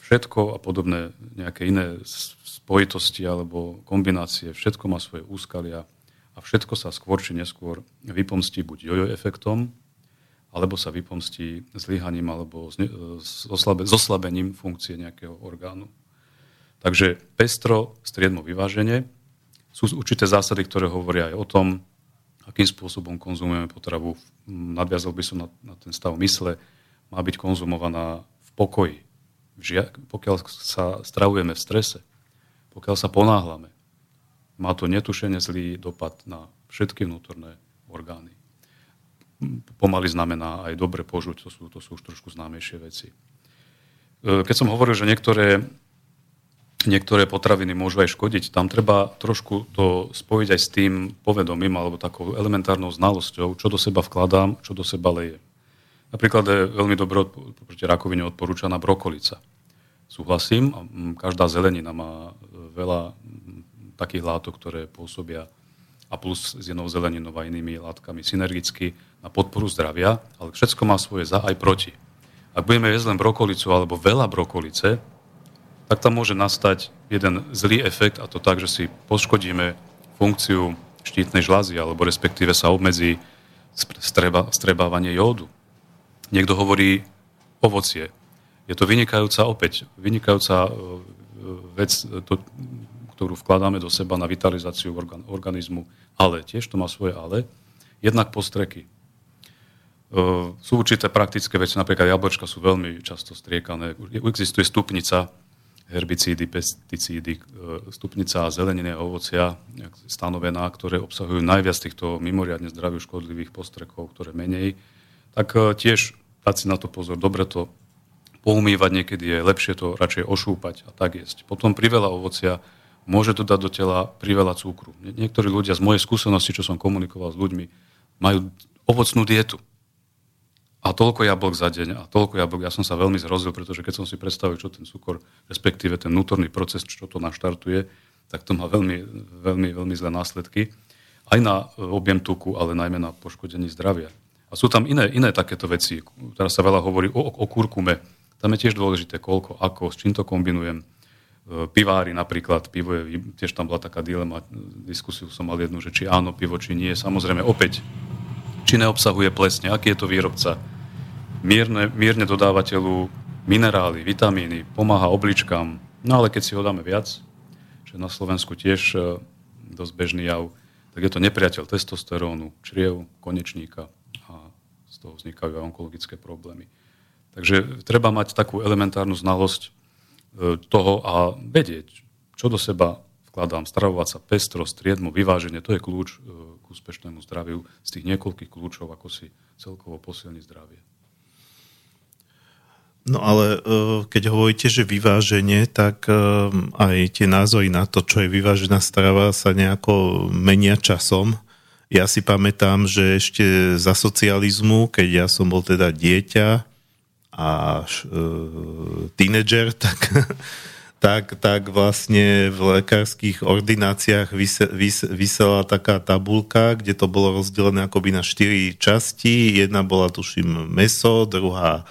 všetko a podobné nejaké iné spojitosti alebo kombinácie, všetko má svoje úskalia a všetko sa skôr či neskôr vypomstí buď jojo efektom, alebo sa vypomstí zlyhaním alebo zoslabením funkcie nejakého orgánu. Takže pestro, striedmo, vyváženie. Sú určité zásady, ktoré hovoria aj o tom, akým spôsobom konzumujeme potravu. Nadviazal by som na, na ten stav mysle. Má byť konzumovaná v pokoji. Žia- pokiaľ sa stravujeme v strese, pokiaľ sa ponáhlame, má to netušene zlý dopad na všetky vnútorné orgány. Pomaly znamená aj dobre požuť, to sú, to sú už trošku známejšie veci. Keď som hovoril, že niektoré, niektoré potraviny môžu aj škodiť, tam treba trošku to spojiť aj s tým povedomím alebo takou elementárnou znalosťou, čo do seba vkladám, čo do seba lejem. Napríklad je veľmi dobre proti rakovine odporúčaná brokolica. Súhlasím, každá zelenina má veľa takých látok, ktoré pôsobia a plus s jednou zeleninou a inými látkami synergicky na podporu zdravia, ale všetko má svoje za aj proti. Ak budeme jesť len brokolicu alebo veľa brokolice, tak tam môže nastať jeden zlý efekt a to tak, že si poškodíme funkciu štítnej žľazy alebo respektíve sa obmedzí streba, strebávanie jódu. Niekto hovorí ovocie. Je to vynikajúca opäť, vynikajúca vec, to, ktorú vkladáme do seba na vitalizáciu organ, organizmu, ale tiež to má svoje ale, jednak postreky. E, sú určité praktické veci, napríklad jablčka sú veľmi často striekané. Existuje stupnica herbicídy, pesticídy, stupnica zeleniny a ovocia stanovená, ktoré obsahujú najviac týchto mimoriadne zdravých škodlivých postrekov, ktoré menej, tak tiež dať si na to pozor, dobre to poumývať niekedy je, lepšie to radšej ošúpať a tak jesť. Potom priveľa ovocia môže to dať do tela priveľa cukru. Niektorí ľudia z mojej skúsenosti, čo som komunikoval s ľuďmi, majú ovocnú dietu. A toľko jablok za deň a toľko jablok. Ja som sa veľmi zrozil, pretože keď som si predstavil, čo ten cukor, respektíve ten vnútorný proces, čo to naštartuje, tak to má veľmi, veľmi, veľmi zlé následky. Aj na objem tuku, ale najmä na poškodení zdravia. A sú tam iné, iné takéto veci. Teraz sa veľa hovorí o, o kurkume. Tam je tiež dôležité, koľko, ako, s čím to kombinujem. Pivári napríklad, pivo je, tiež tam bola taká dilema, diskusiu som mal jednu, že či áno pivo, či nie. Samozrejme, opäť, či neobsahuje plesne, aký je to výrobca. Mierne, mierne dodávateľu minerály, vitamíny, pomáha obličkám. No ale keď si ho dáme viac, čo na Slovensku tiež dosť bežný jav, tak je to nepriateľ testosterónu, čriev, konečníka. Z toho vznikajú aj onkologické problémy. Takže treba mať takú elementárnu znalosť toho a vedieť, čo do seba vkladám, stravovať sa pestro, striedmo, vyváženie, to je kľúč k úspešnému zdraviu z tých niekoľkých kľúčov, ako si celkovo posilní zdravie. No ale keď hovoríte, že vyváženie, tak aj tie názory na to, čo je vyvážená strava, sa nejako menia časom. Ja si pamätám, že ešte za socializmu, keď ja som bol teda dieťa a š, e, tínedžer, tak, tak, tak vlastne v lekárskych ordináciách vyse, vys, vysela taká tabuľka, kde to bolo rozdelené akoby na štyri časti. Jedna bola, tuším, mäso, druhá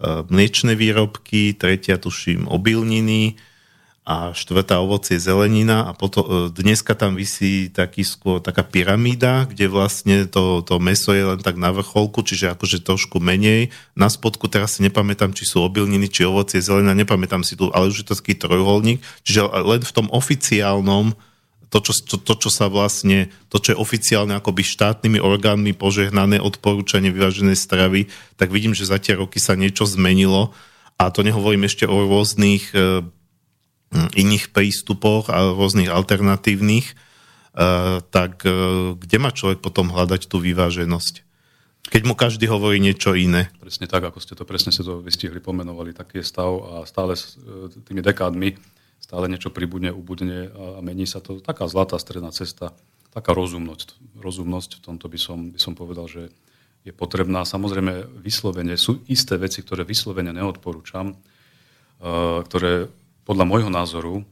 e, mliečne výrobky, tretia, tuším, obilniny a štvrtá ovocie, zelenina. A potom, dneska tam visí taký skôr taká pyramída, kde vlastne to, to mäso je len tak na vrcholku, čiže akože trošku menej. Na spodku teraz si nepamätám, či sú obilniny, či ovocie, zelenina, nepamätám si tu, ale už je to taký trojuholník. Čiže len v tom oficiálnom, to čo, to, to, čo sa vlastne, to, čo je oficiálne akoby štátnymi orgánmi požehnané odporúčanie vyváženej stravy, tak vidím, že za tie roky sa niečo zmenilo. A to nehovorím ešte o rôznych iných prístupoch a rôznych alternatívnych, tak kde má človek potom hľadať tú vyváženosť? Keď mu každý hovorí niečo iné. Presne tak, ako ste to presne ste to vystihli, pomenovali, taký je stav a stále s tými dekádmi stále niečo pribudne, ubudne a mení sa to. Taká zlatá stredná cesta, taká rozumnosť. Rozumnosť, v tomto by som, by som povedal, že je potrebná. Samozrejme, vyslovene, sú isté veci, ktoré vyslovene neodporúčam, ktoré podľa môjho názoru,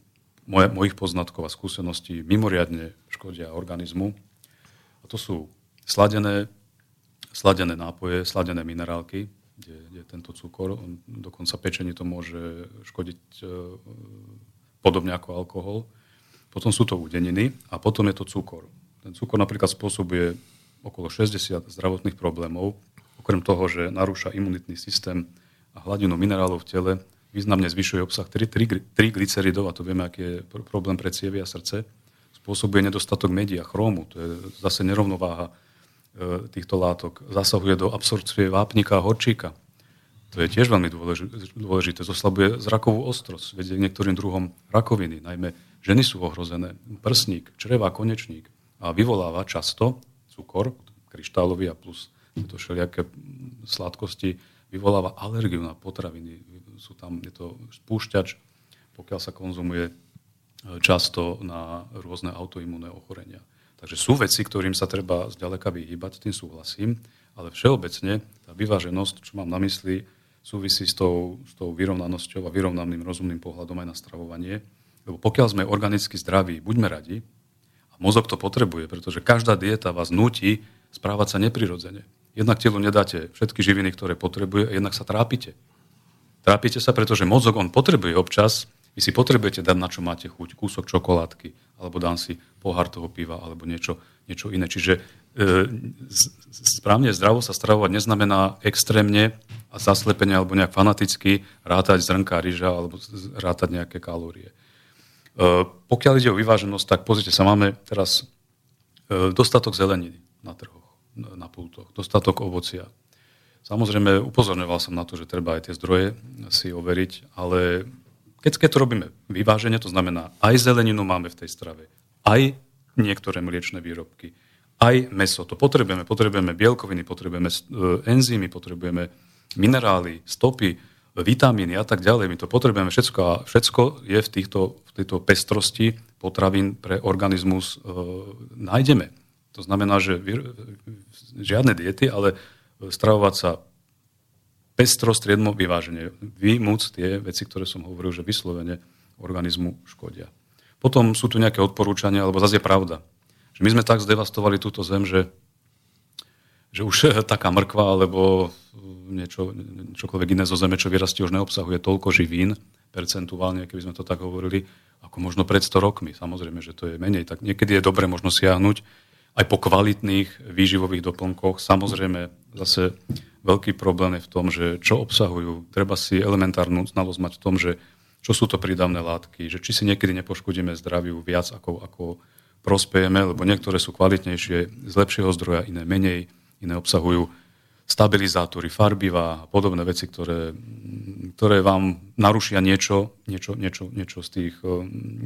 moje, mojich poznatkov a skúseností mimoriadne škodia organizmu. A to sú sladené, sladené nápoje, sladené minerálky, kde, kde tento cukor, on, dokonca pečenie to môže škodiť e, podobne ako alkohol. Potom sú to udeniny a potom je to cukor. Ten cukor napríklad spôsobuje okolo šesťdesiat zdravotných problémov, okrem toho, že narúša imunitný systém a hladinu minerálov v tele, významne zvyšuje obsah tri glyceridov, a to vieme, aký je problém pre cievy a srdce, spôsobuje nedostatok medí a chrómu, to je zase nerovnováha e, týchto látok, zasahuje do absorpcie vápnika a horčíka, to je tiež veľmi dôležité, zoslabuje zrakovú ostrosť, vedie niektorým druhom rakoviny, najmä ženy sú ohrozené, prsník, čreva, konečník, a vyvoláva často cukor, kryštálový a plus tieto všelijaké sladkosti, vyvoláva alergiu na potraviny. Sú tam, je to spúšťač, pokiaľ sa konzumuje často, na rôzne autoimunné ochorenia. Takže sú veci, ktorým sa treba zďaleka vyhýbať, tým súhlasím, ale všeobecne tá vyváženosť, čo mám na mysli, súvisí s tou, s tou vyrovnanosťou a vyrovnaným rozumným pohľadom aj na stravovanie. Lebo pokiaľ sme organicky zdraví, buďme radi, a mozog to potrebuje, pretože každá dieta vás núti správať sa neprirodzene. Jednak telu nedáte všetky živiny, ktoré potrebuje, a jednak sa trápite. Trápite sa, pretože mozog, on potrebuje občas, vy si potrebujete dať, na čo máte chuť, kúsok čokoládky, alebo dám si pohár toho piva, alebo niečo, niečo iné. Čiže e, správne zdravo sa stravovať neznamená extrémne a zaslepenie, alebo nejak fanaticky rátať zrnka ryža, alebo rátať nejaké kalórie. E, pokiaľ ide o vyváženosť, tak pozrite sa, máme teraz e, dostatok zeleniny na trhu, na pultoch, dostatok ovocia. Samozrejme, upozorňoval som na to, že treba aj tie zdroje si overiť, ale keď, keď to robíme vyváženie, to znamená, aj zeleninu máme v tej strave, aj niektoré mliečne výrobky, aj mäso, to potrebujeme, potrebujeme bielkoviny, potrebujeme enzymy, potrebujeme minerály, stopy, vitamíny a tak ďalej, my to potrebujeme všetko a všetko je v týchto, v tejto pestrosti potravín pre organizmus e, nájdeme. To znamená, že žiadne diety, ale stravovať sa pestro, striedmo, vyváženie. Vymúc tie veci, ktoré som hovoril, že vyslovene organizmu škodia. Potom sú tu nejaké odporúčania, alebo zase je pravda, že my sme tak zdevastovali túto zem, že, že už taká mrkva, alebo niečo, čokoľvek iné zo zeme, čo vyrastie, už neobsahuje toľko živín, percentuálne, keby sme to tak hovorili, ako možno pred sto rokmi. Samozrejme, že to je menej. Tak niekedy je dobre možno siahnuť aj po kvalitných výživových doplnkoch. Samozrejme, zase veľký problém je v tom, že čo obsahujú. Treba si elementárnu znalosť mať v tom, že čo sú to prídavné látky, že či si niekedy nepoškodíme zdraviu viac, ako, ako prospejeme, lebo niektoré sú kvalitnejšie z lepšieho zdroja, iné menej, iné obsahujú stabilizátory, farbivá a podobné veci, ktoré, ktoré vám narušia niečo, niečo, niečo, niečo z tých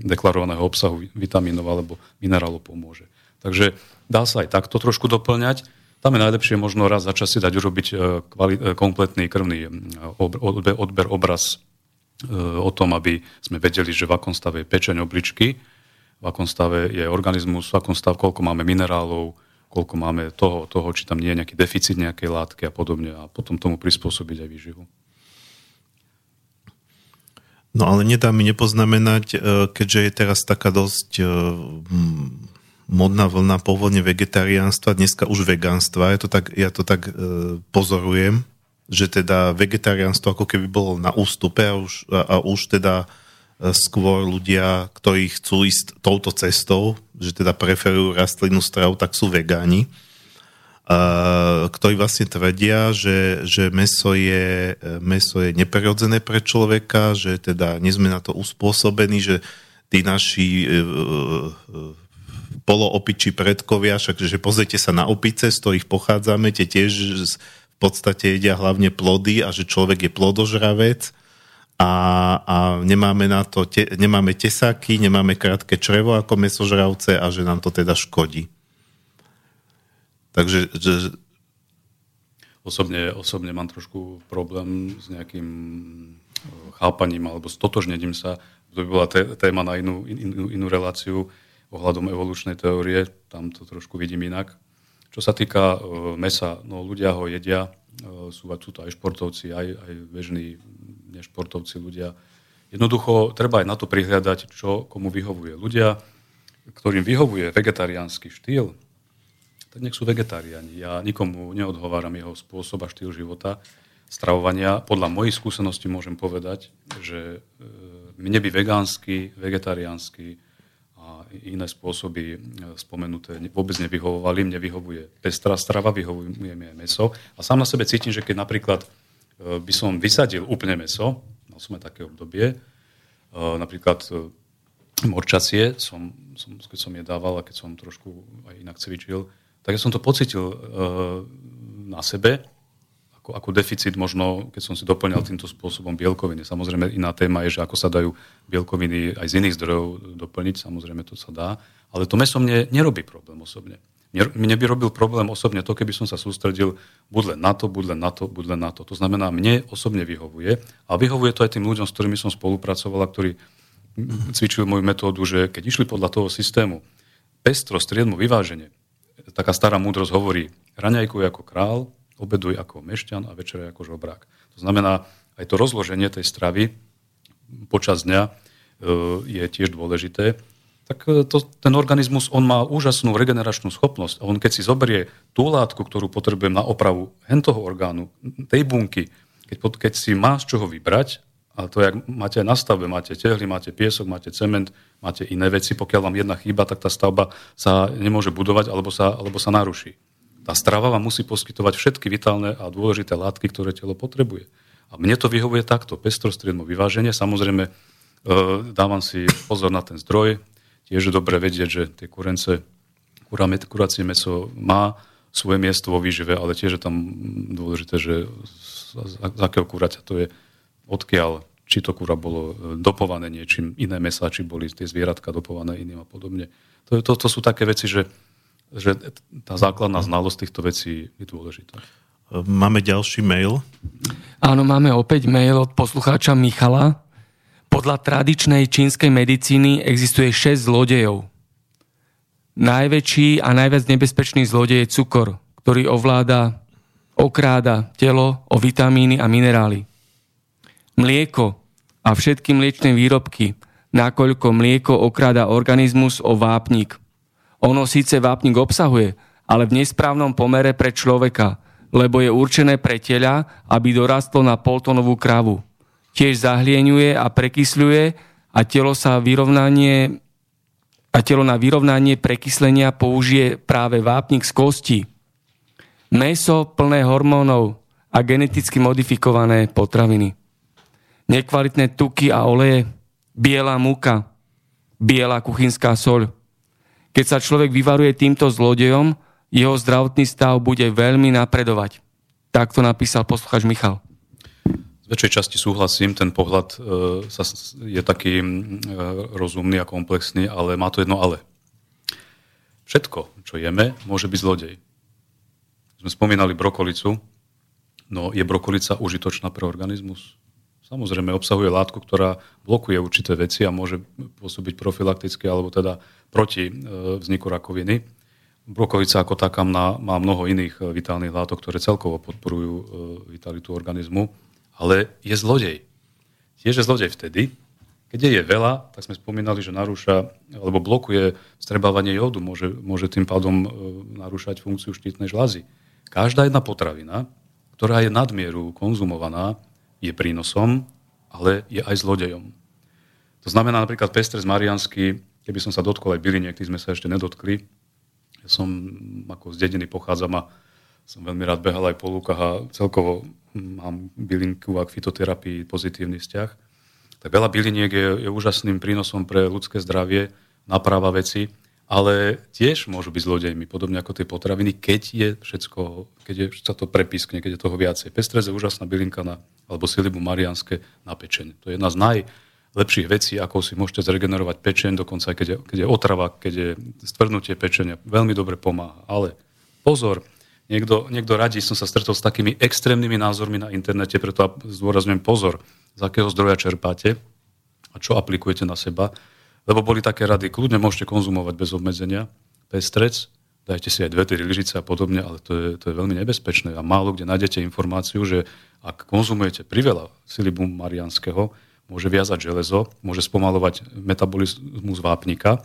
deklarovaného obsahu vitamínov alebo minerálov pomôže. Takže dá sa aj takto trošku doplňať. Tam je najlepšie možno raz za čas si dať urobiť kvali- kompletný krvný odber, odber obraz o tom, aby sme vedeli, že v akom stave je pečeň obličky, v akom stave je organizmus, v akom stave, koľko máme minerálov, koľko máme toho, toho, či tam nie je nejaký deficit nejakej látky a podobne, a potom tomu prispôsobiť aj výživu. No ale nedá mi nepoznamenať, keďže je teraz taká dosť modná vlna pôvodne vegetariánstva, dneska už vegánstva, ja to tak, ja to tak pozorujem, že teda vegetariánstvo ako keby bolo na ústupe a už, a už teda skôr ľudia, ktorí chcú ísť touto cestou, že teda preferujú rastlinu stravu, tak sú vegáni, ktorí vlastne tvrdia, že, že mäso je, mäso je neprirodzené pre človeka, že teda nie sme na to uspôsobení, že tí naši e, e, poloopičí predkovia, však, že pozrite sa na opice, z ktorých pochádzame, tie tiež v podstate jedia hlavne plody a že človek je plodožravec a, a nemáme na to, te, nemáme tesáky, nemáme krátke črevo ako mäsožravce a že nám to teda škodí. Takže že... Osobne, osobne mám trošku problém s nejakým chápaním alebo stotožnením sa. To by bola téma na inú, inú, inú reláciu ohľadom evolučnej teórie. Tam to trošku vidím inak. Čo sa týka mäsa, no ľudia ho jedia. Sú, sú to aj športovci, aj, aj bežní nešportovci ľudia. Jednoducho treba aj na to prihľadať, čo komu vyhovuje. Ľudia, ktorým vyhovuje vegetariánsky štýl, tak nech sú vegetariáni. Ja nikomu neodhováram jeho spôsob a štýl života, stravovania. Podľa mojich skúseností môžem povedať, že mne by vegánsky, vegetariánsky a iné spôsoby spomenuté vôbec nevyhovovali. Mne vyhovuje pestrá strava, vyhovuje mi aj mäso. A sám na sebe cítim, že keď napríklad by som vysadil úplne mäso, mal som aj také obdobie, napríklad morčacie, som, som, keď som je dával a keď som trošku aj inak cvičil, tak ja som to pocítil e, na sebe, ako, ako deficit možno, keď som si doplňal týmto spôsobom bielkoviny. Samozrejme, iná téma je, že ako sa dajú bielkoviny aj z iných zdrojov doplniť, samozrejme to sa dá, ale to mäso mne nerobí problém osobne. Mne by robil problém osobne to, keby som sa sústredil buď len na to, buď len na to, buď len na to. To znamená, mne osobne vyhovuje a vyhovuje to aj tým ľuďom, s ktorými som spolupracoval a ktorí cvičujú moju metódu, že keď išli podľa toho systému pestro, striedmo, vyváženie, taká stará múdrosť hovorí, raňajkuj ako král, obeduj ako mešťan a večeraj ako žobrák. To znamená, aj to rozloženie tej stravy počas dňa je tiež dôležité. Tak to, ten organizmus, on má úžasnú regeneračnú schopnosť. A on keď si zoberie tú látku, ktorú potrebujem na opravu hentoho orgánu, tej bunky, keď, keď si má z čoho vybrať, a to, jak máte aj na stavbe, máte tehly, máte piesok, máte cement, máte iné veci. Pokiaľ vám jedna chýba, tak tá stavba sa nemôže budovať alebo sa, alebo sa naruší. Tá strava vám musí poskytovať všetky vitálne a dôležité látky, ktoré telo potrebuje. A mne to vyhovuje takto. Pestrostriedmo vyváženie. Samozrejme, e, dávam si pozor na ten zdroj. Tiež je dobre vedieť, že tie kurence, kuracie mäso má svoje miesto vo výžive, ale tiež je tam dôležité, že z, z akého kuraťa to je, odkiaľ, či to kura bolo dopované niečím, iné mäsá, či boli tie zvieratka dopované iným a podobne. To, to, to sú také veci, že, že tá základná znalosť týchto vecí je dôležitá. Máme ďalší mail? Áno, máme opäť mail od poslucháča Michala. Podľa tradičnej čínskej medicíny existuje šesť zlodejov. Najväčší a najviac nebezpečný zlodej je cukor, ktorý ovláda, okráda telo o vitamíny a minerály. Mlieko a všetky mliečne výrobky, nakoľko mlieko okráda organizmus o vápnik. Ono síce vápnik obsahuje, ale v nesprávnom pomere pre človeka, lebo je určené pre teľa, aby dorastlo na poltonovú kravu. Tiež zahlieňuje a prekysľuje a telo sa vyrovnanie a telo na vyrovnanie prekyslenia použije práve vápnik z kosti. Mäso plné hormónov a geneticky modifikované potraviny. Nekvalitné tuky a oleje, biela múka, biela kuchynská soľ. Keď sa človek vyvaruje týmto zlodejom, jeho zdravotný stav bude veľmi napredovať. Tak to napísal poslucháč Michal. Z väčšej časti súhlasím, ten pohľad je taký rozumný a komplexný, ale má to jedno ale. Všetko, čo jeme, môže byť zlodej. Sme spomínali brokolicu, no je brokolica užitočná pre organizmus? Samozrejme, obsahuje látku, ktorá blokuje určité veci a môže pôsobiť profilakticky alebo teda proti vzniku rakoviny. Brokolica ako taká má mnoho iných vitálnych látok, ktoré celkovo podporujú vitalitu organizmu, ale je zlodej. Tiež je zlodej vtedy, keď je veľa, tak sme spomínali, že narúša alebo blokuje vstrebávanie jódu, môže, môže tým pádom narúšať funkciu štítnej žľazy. Každá jedna potravina, ktorá je nadmieru konzumovaná, je prínosom, ale je aj zlodejom. To znamená napríklad pestrec mariánsky, keby som sa dotkol aj byliniek, tých sme sa ešte nedotkli. Ja som ako z dediny pochádzam a som veľmi rád behal aj po lúkach a celkovo mám bylinku a k fitoterapii pozitívny vzťah. Tak veľa byliniek je, je úžasným prínosom pre ľudské zdravie, naprava veci, ale tiež môžu byť zlodejmi, podobne ako tie potraviny, keď je všetko, keď je, sa to prepískne, keď je toho viacej. Pestrec je úžasná bylinka na, alebo silibum mariánske na pečenie. To je jedna z najlepších vecí, ako si môžete zregenerovať pečeň, dokonca aj keď je, keď je otrava, keď je stvrdnutie pečenia, veľmi dobre pomáha. Ale pozor, niekto, niekto radí, som sa stretol s takými extrémnymi názormi na internete, preto zdôrazňujem pozor, z akého zdroja čerpáte a čo aplikujete na seba. Lebo boli také rady, kľudne môžete konzumovať bez obmedzenia pestrec, dajte si aj dve, tri lyžice a podobne, ale to je, to je veľmi nebezpečné a málo kde nájdete informáciu, že ak konzumujete priveľa silibum mariánskeho, môže viazať železo, môže spomalovať metabolizmus vápnika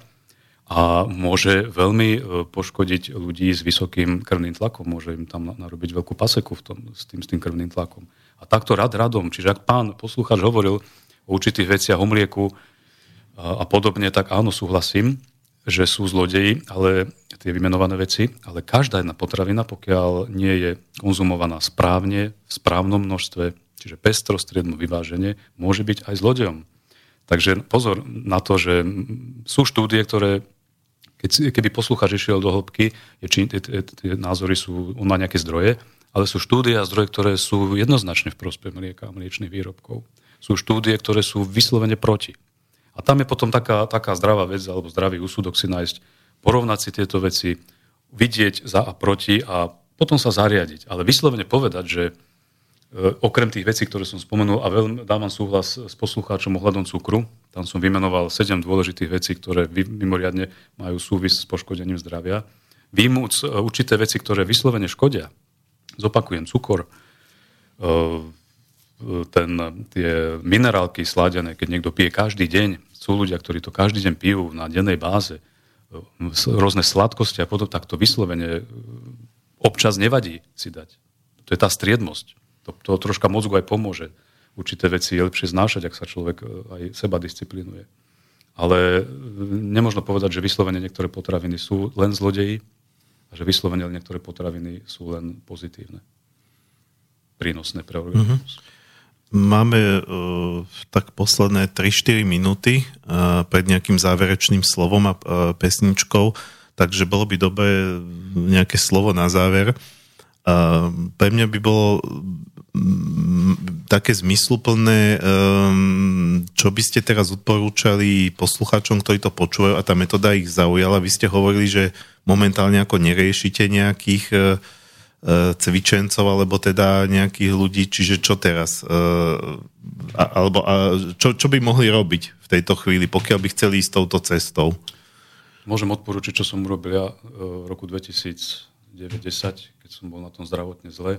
a môže veľmi poškodiť ľudí s vysokým krvným tlakom. Môže im tam narobiť veľkú paseku v tom, s, tým, s tým krvným tlakom. A takto rad radom. Čiže ak pán poslucháč hovoril o určitých veciach, o mlieku a, a podobne, tak áno, súhlasím, že sú zlodeji, ale tie vymenované veci, ale každá jedna potravina, pokiaľ nie je konzumovaná správne, v správnom množstve, čiže pestro, striedmo vyváženie, môže byť aj zlodejom. Takže pozor na to, že sú štúdie, ktoré, keď, keby poslucháč išiel do hĺbky, tie názory sú, on má nejaké zdroje, ale sú štúdie a zdroje, ktoré sú jednoznačne v prospech mlieka a mliečných výrobkov. Sú štúdie, ktoré sú vyslovene proti. A tam je potom taká, taká zdravá vec, alebo zdravý úsudok si nájsť, porovnať si tieto veci, vidieť za a proti a potom sa zariadiť. Ale vyslovene povedať, že okrem tých vecí, ktoré som spomenul, a veľmi dávam súhlas s poslucháčom ohľadom cukru, tam som vymenoval sedem dôležitých vecí, ktoré mimoriadne majú súvis s poškodením zdravia. Výjmúc určité veci, ktoré vyslovene škodia. Zopakujem, cukor, ten, tie minerálky sladené, keď niekto pije každý deň, sú ľudia, ktorí to každý deň pijú na dennej báze, rôzne sladkosti a podobne, tak to vyslovene občas nevadí si dať. To je tá striedmosť. To, to troška mozgu aj pomôže. Určité veci je lepšie znášať, ak sa človek aj seba disciplinuje. Ale nemôžno povedať, že vyslovene niektoré potraviny sú len zlodeji a že vyslovene niektoré potraviny sú len pozitívne. Prínosné pre organizmus. Mm-hmm. Máme uh, tak posledné tri štyri minúty uh, pred nejakým záverečným slovom a uh, pesničkou, takže bolo by dobré nejaké slovo na záver. Uh, pre mňa by bolo um, také zmysluplné, um, čo by ste teraz odporúčali poslucháčom, ktorí to počúvajú a tá metóda ich zaujala. Vy ste hovorili, že momentálne ako neriešite nejakých uh, uh, cvičencov alebo teda nejakých ľudí, čiže čo teraz? Uh, a, alebo a čo, čo by mohli robiť v tejto chvíli, pokiaľ by chceli ísť touto cestou? Môžem odporúčiť, čo som urobil ja v roku dvetisíc deväť desať, keď som bol na tom zdravotne zle.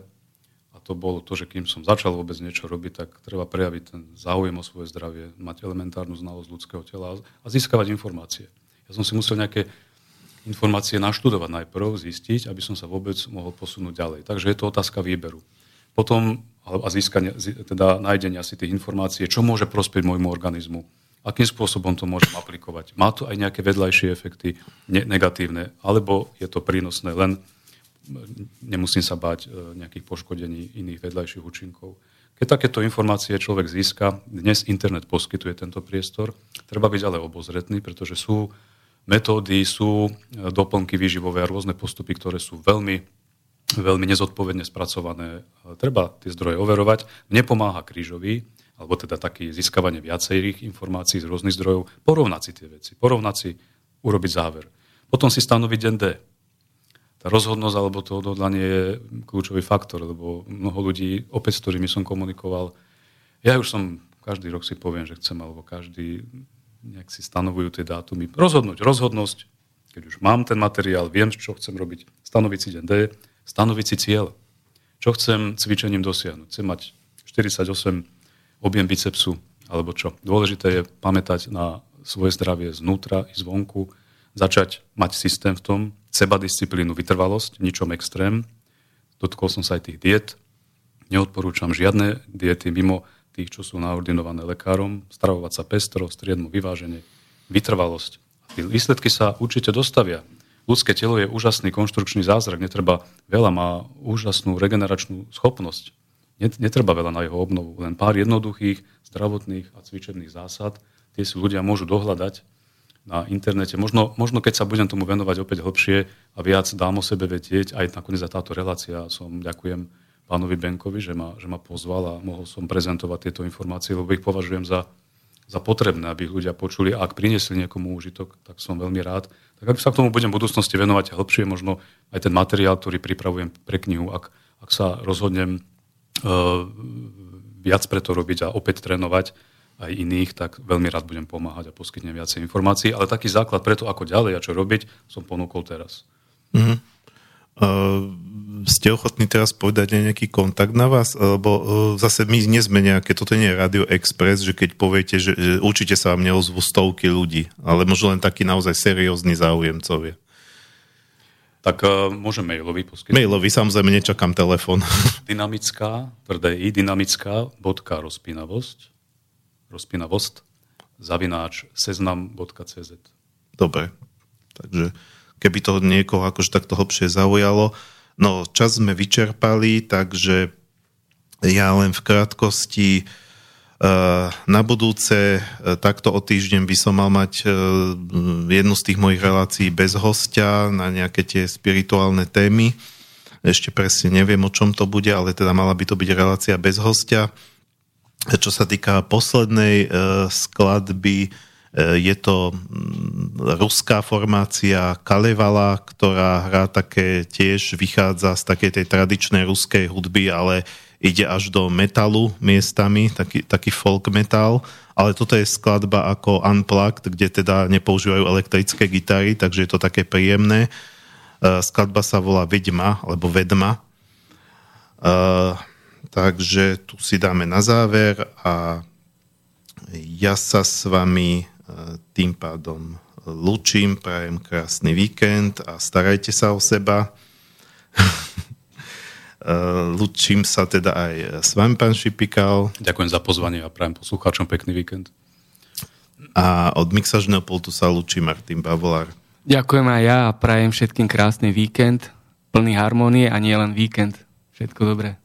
A to bolo to, že kým som začal vôbec niečo robiť, tak treba prejaviť ten záujem o svoje zdravie, mať elementárnu znalosť ľudského tela a získavať informácie. Ja som si musel nejaké informácie naštudovať najprv, zistiť, aby som sa vôbec mohol posunúť ďalej. Takže je to otázka výberu. Potom, a získania, teda nájdenia si tých informácií, čo môže prospieť môjmu organizmu, akým spôsobom to môžem aplikovať. Má to aj nejaké vedľajšie efekty, ne- negatívne, alebo je to prínosné len nemusím sa báť nejakých poškodení iných vedľajších účinkov. Keď takéto informácie človek získa, dnes internet poskytuje tento priestor, treba byť ale obozretný, pretože sú metódy, sú doplnky výživové a rôzne postupy, ktoré sú veľmi, veľmi nezodpovedne spracované. Treba tie zdroje overovať. Mne pomáha krížový, alebo teda také získavanie viacerých informácií z rôznych zdrojov, porovnať si tie veci, porovnať si, urobiť záver. Potom si stanoviť en dé. Tá rozhodnosť alebo to odhodlanie je kľúčový faktor, lebo mnoho ľudí, opäť s ktorými som komunikoval, ja už som, každý rok si poviem, že chcem, alebo každý, nejak si stanovujú tie dátumy. Rozhodnúť, rozhodnosť, keď už mám ten materiál, viem, čo chcem robiť, stanoviť si en dé, stanoviť si cieľ. Čo chcem cvičením dosiahnuť? Chcem mať štyridsaťosem objem bicepsu, alebo čo. Dôležité je pamätať na svoje zdravie znútra i zvonku, začať mať systém v tom, sebadisciplínu, vytrvalosť, ničom extrém. Dotkol som sa aj tých diet. Neodporúčam žiadne diety mimo tých, čo sú naordinované lekárom. Stravovať sa pestro, striedmo, vyváženie, vytrvalosť. Tí výsledky sa určite dostavia. Ľudské telo je úžasný konštrukčný zázrak. Netreba veľa, má úžasnú regeneračnú schopnosť. Netreba veľa na jeho obnovu. Len pár jednoduchých zdravotných a cvičebných zásad. Tie si ľudia môžu dohľadať na internete. Možno, možno keď sa budem tomu venovať opäť hlbšie a viac dám o sebe vedieť, aj nakoniec za táto relácia som ďakujem pánovi Benkovi, že ma, že ma pozval a mohol som prezentovať tieto informácie, lebo ich považujem za, za potrebné, aby ich ľudia počuli a ak priniesli niekomu úžitok, tak som veľmi rád. Tak ak sa k tomu budem v budúcnosti venovať hlbšie, možno aj ten materiál, ktorý pripravujem pre knihu, ak, ak sa rozhodnem uh, viac pre to robiť a opäť trénovať aj iných, tak veľmi rád budem pomáhať a poskytnem viacej informácií, ale taký základ pre to, ako ďalej a čo robiť, som ponúkol teraz. Mm-hmm. Uh, ste ochotní teraz povedať nejaký kontakt na vás? Lebo uh, zase my nie sme nejaké, toto nie je Radio Express, že keď poviete, že, že určite sa vám neozvú stovky ľudí, ale možno len takí naozaj seriózni záujemcovia. Tak uh, môžem mailový poskytnúť. Mailový, samozrejme, nečakám telefón. Dynamická, tvrdé i, dynamická bodka rozpínavosť rozpínavosť, zavináč seznam bodka cé zet. Dobre, takže keby to niekoho akože takto hlbšie zaujalo. No, čas sme vyčerpali, takže ja len v krátkosti na budúce, takto o týždeň by som mal mať jednu z tých mojich relácií bez hostia na nejaké tie spirituálne témy. Ešte presne neviem, o čom to bude, ale teda mala by to byť relácia bez hostia. Čo sa týka poslednej e, skladby, e, je to ruská formácia Kalevala, ktorá hrá také, tiež vychádza z takej tej tradičnej ruskej hudby, ale ide až do metalu miestami, taký, taký folk metal. Ale toto je skladba ako unplugged, kde teda nepoužívajú elektrické gitary, takže je to také príjemné. E, skladba sa volá Vedma, alebo Vedma. E, Takže tu si dáme na záver a ja sa s vami tým pádom lúčim, prajem krásny víkend a starajte sa o seba. Lúčim sa teda aj s vami, pán Šipikal. Ďakujem za pozvanie a prajem poslucháčom pekný víkend. A od mixažného pultu sa lúči Martin Bavolár. Ďakujem aj ja a prajem všetkým krásny víkend, plný harmonie a nie len víkend. Všetko dobré.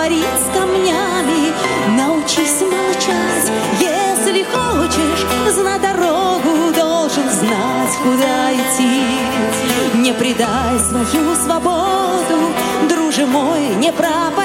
говорить с камнями, научись молчать, если хочешь, знай дорогу, должен знать, куда идти. Не предай свою свободу, друже мой, не пропадай.